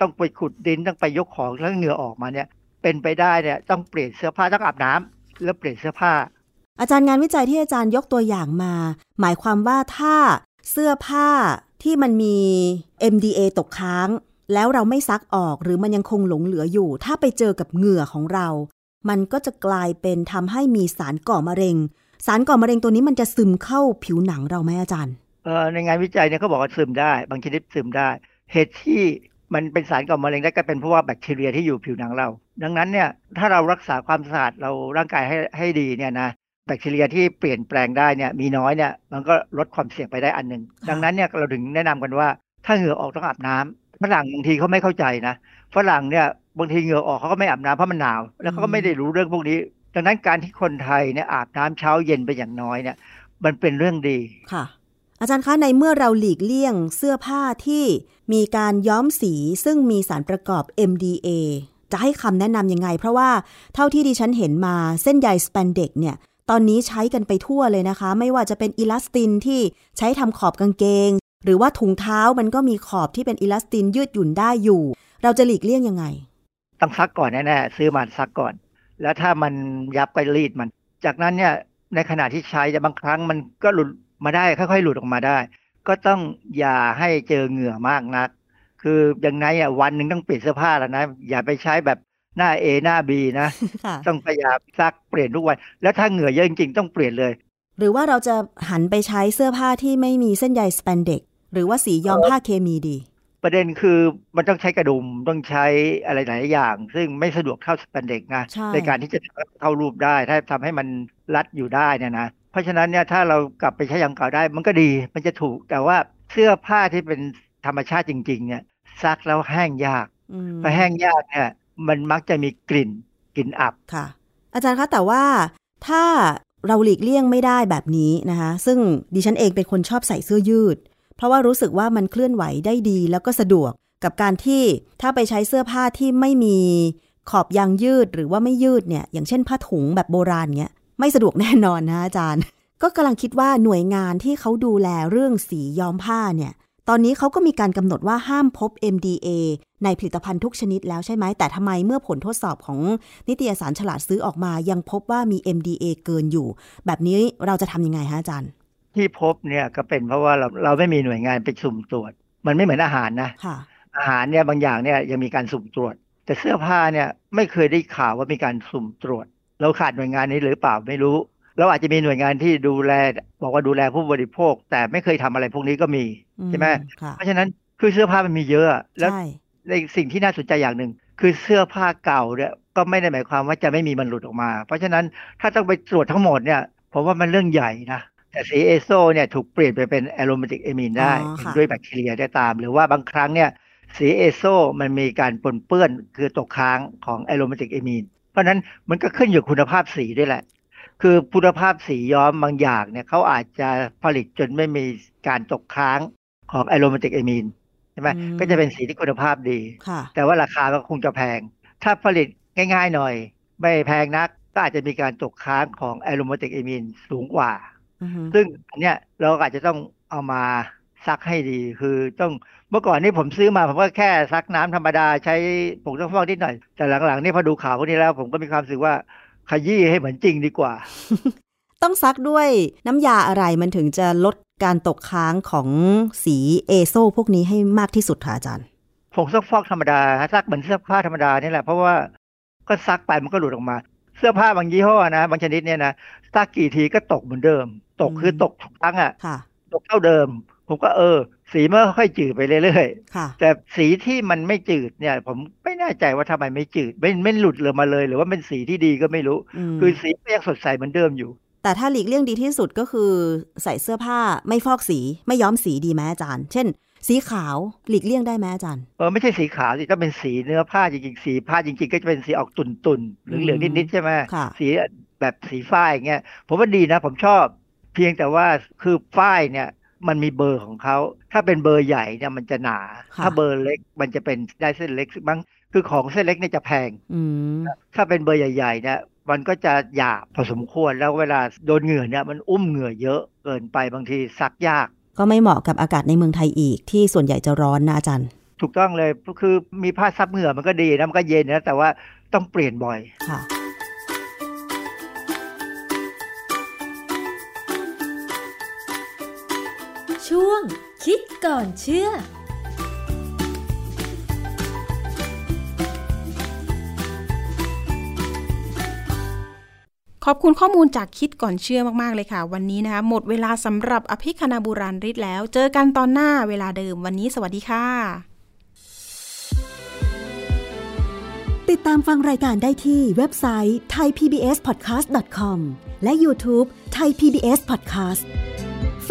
ต้องไปขุดดินต้องไปยกของแล้วเหงื่อออกมาเนี่ยเป็นไปได้เนี่ยต้องเปลี่ยนเสื้อผ้าต้องอาบน้ำแล้วเปลี่ยนเสื้อผ้าอาจารย์งานวิจัยที่อาจารย์ยกตัวอย่างมาหมายความว่าถ้าเสื้อผ้าที่มันมี MDA ตกค้างแล้วเราไม่ซักออกหรือมันยังคงหลงเหลืออยู่ถ้าไปเจอกับเหงื่อของเรามันก็จะกลายเป็นทำให้มีสารก่อมะเร็งตัวนี้มันจะซึมเข้าผิวหนังเราไหมอาจารย์ในงานวิจัยเนี่ยเขาบอกว่าซึมได้บางชนิดซึมได้เหตุที่มันเป็นสารก่อมะเร็งได้ก็เป็นเพราะว่าแบคทีเรียที่อยู่ผิวหนังเราดังนั้นเนี่ยถ้าเรารักษาความสะอาดเราร่างกายให้ดีเนี่ยนะแบคทีเรียที่เปลี่ยนแปลงได้เนี่ยมีน้อยเนี่ยมันก็ลดความเสี่ยงไปได้อันนึงดังนั้นเนี่ยเราถึงแนะนำกันว่าถ้าเหงื่อออกต้องอาบน้ำฝรั่งบางทีเขาไม่เข้าใจนะฝรั่งเนี่ยบางทีเหงื่อออกเขาก็ไม่อาบน้ำเพราะมันหนาวแล้วเขาก็ไม่ได้รู้เรื่องพวกนี้ดังนั้นการที่คนไทยเนี่ยอาบน้ำเช้าเย็นไปอย่างน้อยเนี่ยมันเป็นเรื่องดีค่ะอาจารย์คะในเมื่อเราหลีกเลี่ยงเสื้อผ้าที่มีการย้อมสีซึ่งมีสารประกอบ MDA จะให้คำแนะนำยังไงเพราะว่าเท่าที่ดิฉันเห็นมาเส้นใยสแปนเด็กเนี่ยตอนนี้ใช้กันไปทั่วเลยนะคะไม่ว่าจะเป็นอีลาสตินที่ใช้ทำขอบกางเกง หรือว่าถุงเท้ามันก็มีขอบที่เป็นอิลาสตินยืดหยุ่นได้อยู่เราจะหลีกเลี่ยงยังไงต้องซักก่อนแน่ๆซื้อมาซักก่อนแล้วถ้ามันยับก็รีดมันจากนั้นเนี่ยในขณะที่ใช้บางครั้งมันก็หลุดมาได้ค่อยๆหลุดออกมาได้ก็ต้องอย่าให้เจอเหงื่อมากนักคืออย่างไรอ่ะวันหนึ่งต้องเปลี่ยนเสื้อผ้าแล้วนะอย่าไปใช้แบบหน้า A หน้า B นะ ต้องพยายามซักเปลี่ยนทุกวันแล้วถ้าเหงื่อเยอะจริงๆต้องเปลี่ยนเลยหรือว่าเราจะหันไปใช้เสื้อผ้าที่ไม่มีเส้นใยสแปนเด็กหรือว่าสีย้อมผ้าเคมีดีประเด็นคือมันต้องใช้กระดุมต้องใช้อะไรหลายอย่างซึ่งไม่สะดวกเข้าสแปนเด็กนะ ในการที่จะเข้ารูปได้ถ้าทำให้มันรัดอยู่ได้เนี่ยนะเพราะฉะนั้นเนี่ยถ้าเรากลับไปใช้อย่างเก่าได้มันก็ดีมันจะถูกแต่ว่าเสื้อผ้าที่เป็นธรรมชาติจริงๆเนี่ยซักแล้วแห้งยากพอแห้งยากเนี่ยมันมักจะมีกลิ่นอับค่ะอาจารย์คะแต่ว่าถ้าเราหลีกเลี่ยงไม่ได้แบบนี้นะคะซึ่งดิฉันเองเป็นคนชอบใส่เสื้อยืดเพราะว่ารู้สึกว่ามันเคลื่อนไหวได้ดีแล้วก็สะดวกกับการที่ถ้าไปใช้เสื้อผ้าที่ไม่มีขอบยางยืดหรือว่าไม่ยืดเนี่ยอย่างเช่นผ้าถุงแบบโบราณเงี้ยไม่สะดวกแน่นอนนะอาจารย์ก็กำลังคิดว่าหน่วยงานที่เขาดูแลเรื่องสีย้อมผ้าเนี่ยตอนนี้เขาก็มีการกำหนดว่าห้ามพบ MDA ในผลิตภัณฑ์ทุกชนิดแล้วใช่ไหมแต่ทำไมเมื่อผลทดสอบของนิตยสารฉลาดซื้อออกมายังพบว่ามี MDA เกินอยู่แบบนี้เราจะทำยังไงฮะอาจารย์ที่พบเนี่ยก็เป็นเพราะว่าเราไม่มีหน่วยงานไปสุ่มตรวจมันไม่เหมือนอาหารนะอาหารเนี่ยบางอย่างเนี่ยยังมีการสุ่มตรวจแต่เสื้อผ้าเนี่ยไม่เคยได้ข่าวว่ามีการสุ่มตรวจเราขาดหน่วยงานนี้หรือเปล่าไม่รู้เราอาจจะมีหน่วยงานที่ดูแลบอกว่าดูแลผู้บริโภคแต่ไม่เคยทำอะไรพวกนี้ก็มีใช่ไหมเพราะฉะนั้นคือเสื้อผ้ามันมีเยอะแล้วในสิ่งที่น่าสนใจอย่างหนึ่งคือเสื้อผ้าเก่าเนี่ยก็ไม่ได้หมายความว่าจะไม่มีมันหลุดออกมาเพราะฉะนั้นถ้าต้องไปตรวจทั้งหมดเนี่ยผมว่ามันเรื่องใหญ่นะแต่สีเอโซเนี่ยถูกเปลี่ยนไปเป็นแอโรมาติกเอมีนได้ด้วยแบคทีเรียได้ตามหรือว่าบางครั้งเนี่ยสีเอโซมันมีการปนเปื้อนคือตกค้างของแอโรมาติกเอมีนเพราะนั้นมันก็ขึ้นอยู่คุณภาพสีด้วยแหละคือคุณภาพสีย้อมบางอย่างเนี่ยเขาอาจจะผลิตจนไม่มีการตกค้างของแอโรมาติกเอมีนใช่ไหมก็จะเป็นสีที่คุณภาพดีแต่ว่าราคาก็คงจะแพงถ้าผลิตง่ายๆหน่อยไม่แพงนักก็อาจจะมีการตกค้างของแอโรมาติกเอมีนสูงกว่าซึ่งอันเนี้ยเราอาจจะต้องเอามาซักให้ดีคือต้องเมื่อก่อนนี่ผมซื้อมาผมก็แค่ซักน้ำธรรมดาใช้ผงซักฟอกนิดหน่อยแต่หลังๆนี่พอดูข่าวพวกนี้แล้วผมก็มีความรู้สึกว่าขยี้ให้เหมือนจริงดีกว่าต้องซักด้วยน้ำยาอะไรมันถึงจะลดการตกค้างของสีเอโซพวกนี้ให้มากที่สุดค่ะอาจารย์ผงซักฟอกธรรมดาซักเหมือนเสื้อผ้าธรรมดานี่แหละเพราะว่าก็ซักไปมันก็หลุดออกมาเสื้อผ้าบางยี่ห้อนะบางชนิดเนี่ยนะซักกี่ทีก็ตกเหมือนเดิมตกคือตกทุกครั้งอ่ะตกเท่าเดิมผมก็สีมันค่อยจืดไปเรื่อยๆแต่สีที่มันไม่จืดเนี่ยผมไม่แน่ใจว่าทำไมไม่จืดไม่หลุดเลยมาเลยหรือว่าเป็นสีที่ดีก็ไม่รู้คือสีก็ยังสดใสเหมือนเดิมอยู่แต่ถ้าหลีกเลี่ยงดีที่สุดก็คือใส่เสื้อผ้าไม่ฟอกสีไม่ย้อมสีดีไหมอาจารย์เช่นสีขาวหลีกเลี่ยงได้ไหมอาจารย์ไม่ใช่สีขาวสิต้องเป็นสีเนื้อผ้าจริงๆสีผ้าจริงๆก็จะเป็นสีออกตุ่นๆเหลืองๆนิดๆใช่ไหมสีแบบสีฝ้ายอย่างเงี้ยผมว่าดีนะผมชอบเพียงแต่ว่าคือฝ้ายเนี่ยมันมีเบอร์ของเขาถ้าเป็นเบอร์ใหญ่เนี่ยมันจะหนาถ้าเบอร์เล็กมันจะเป็นได้เส้นเล็กบ้างคือของเส้นเล็กเนี่ยจะแพงถ้าเป็นเบอร์ใหญ่ๆเนี่ยมันก็จะหยาบพอสมควรแล้วเวลาโดนเหงื่อเนี่ยมันอุ้มเหงื่อเยอะเกินไปบางทีซักยากก็ไม่เหมาะกับอากาศในเมืองไทยอีกที่ส่วนใหญ่จะร้อนนะอาจารย์ถูกต้องเลยคือมีผ้าซับเหงื่อมันก็ดีนะมันก็เย็นนะแต่ว่าต้องเปลี่ยนบ่อยค่ะช่วงคิดก่อนเชื่อขอบคุณข้อมูลจากคิดก่อนเชื่อมากๆเลยค่ะวันนี้นะคะหมดเวลาสำหรับอภิคณาบุราริศแล้วเจอกันตอนหน้าเวลาเดิมวันนี้สวัสดีค่ะติดตามฟังรายการได้ที่เว็บไซต์ thaipbspodcast.com และ YouTube Thai PBS Podcastฟ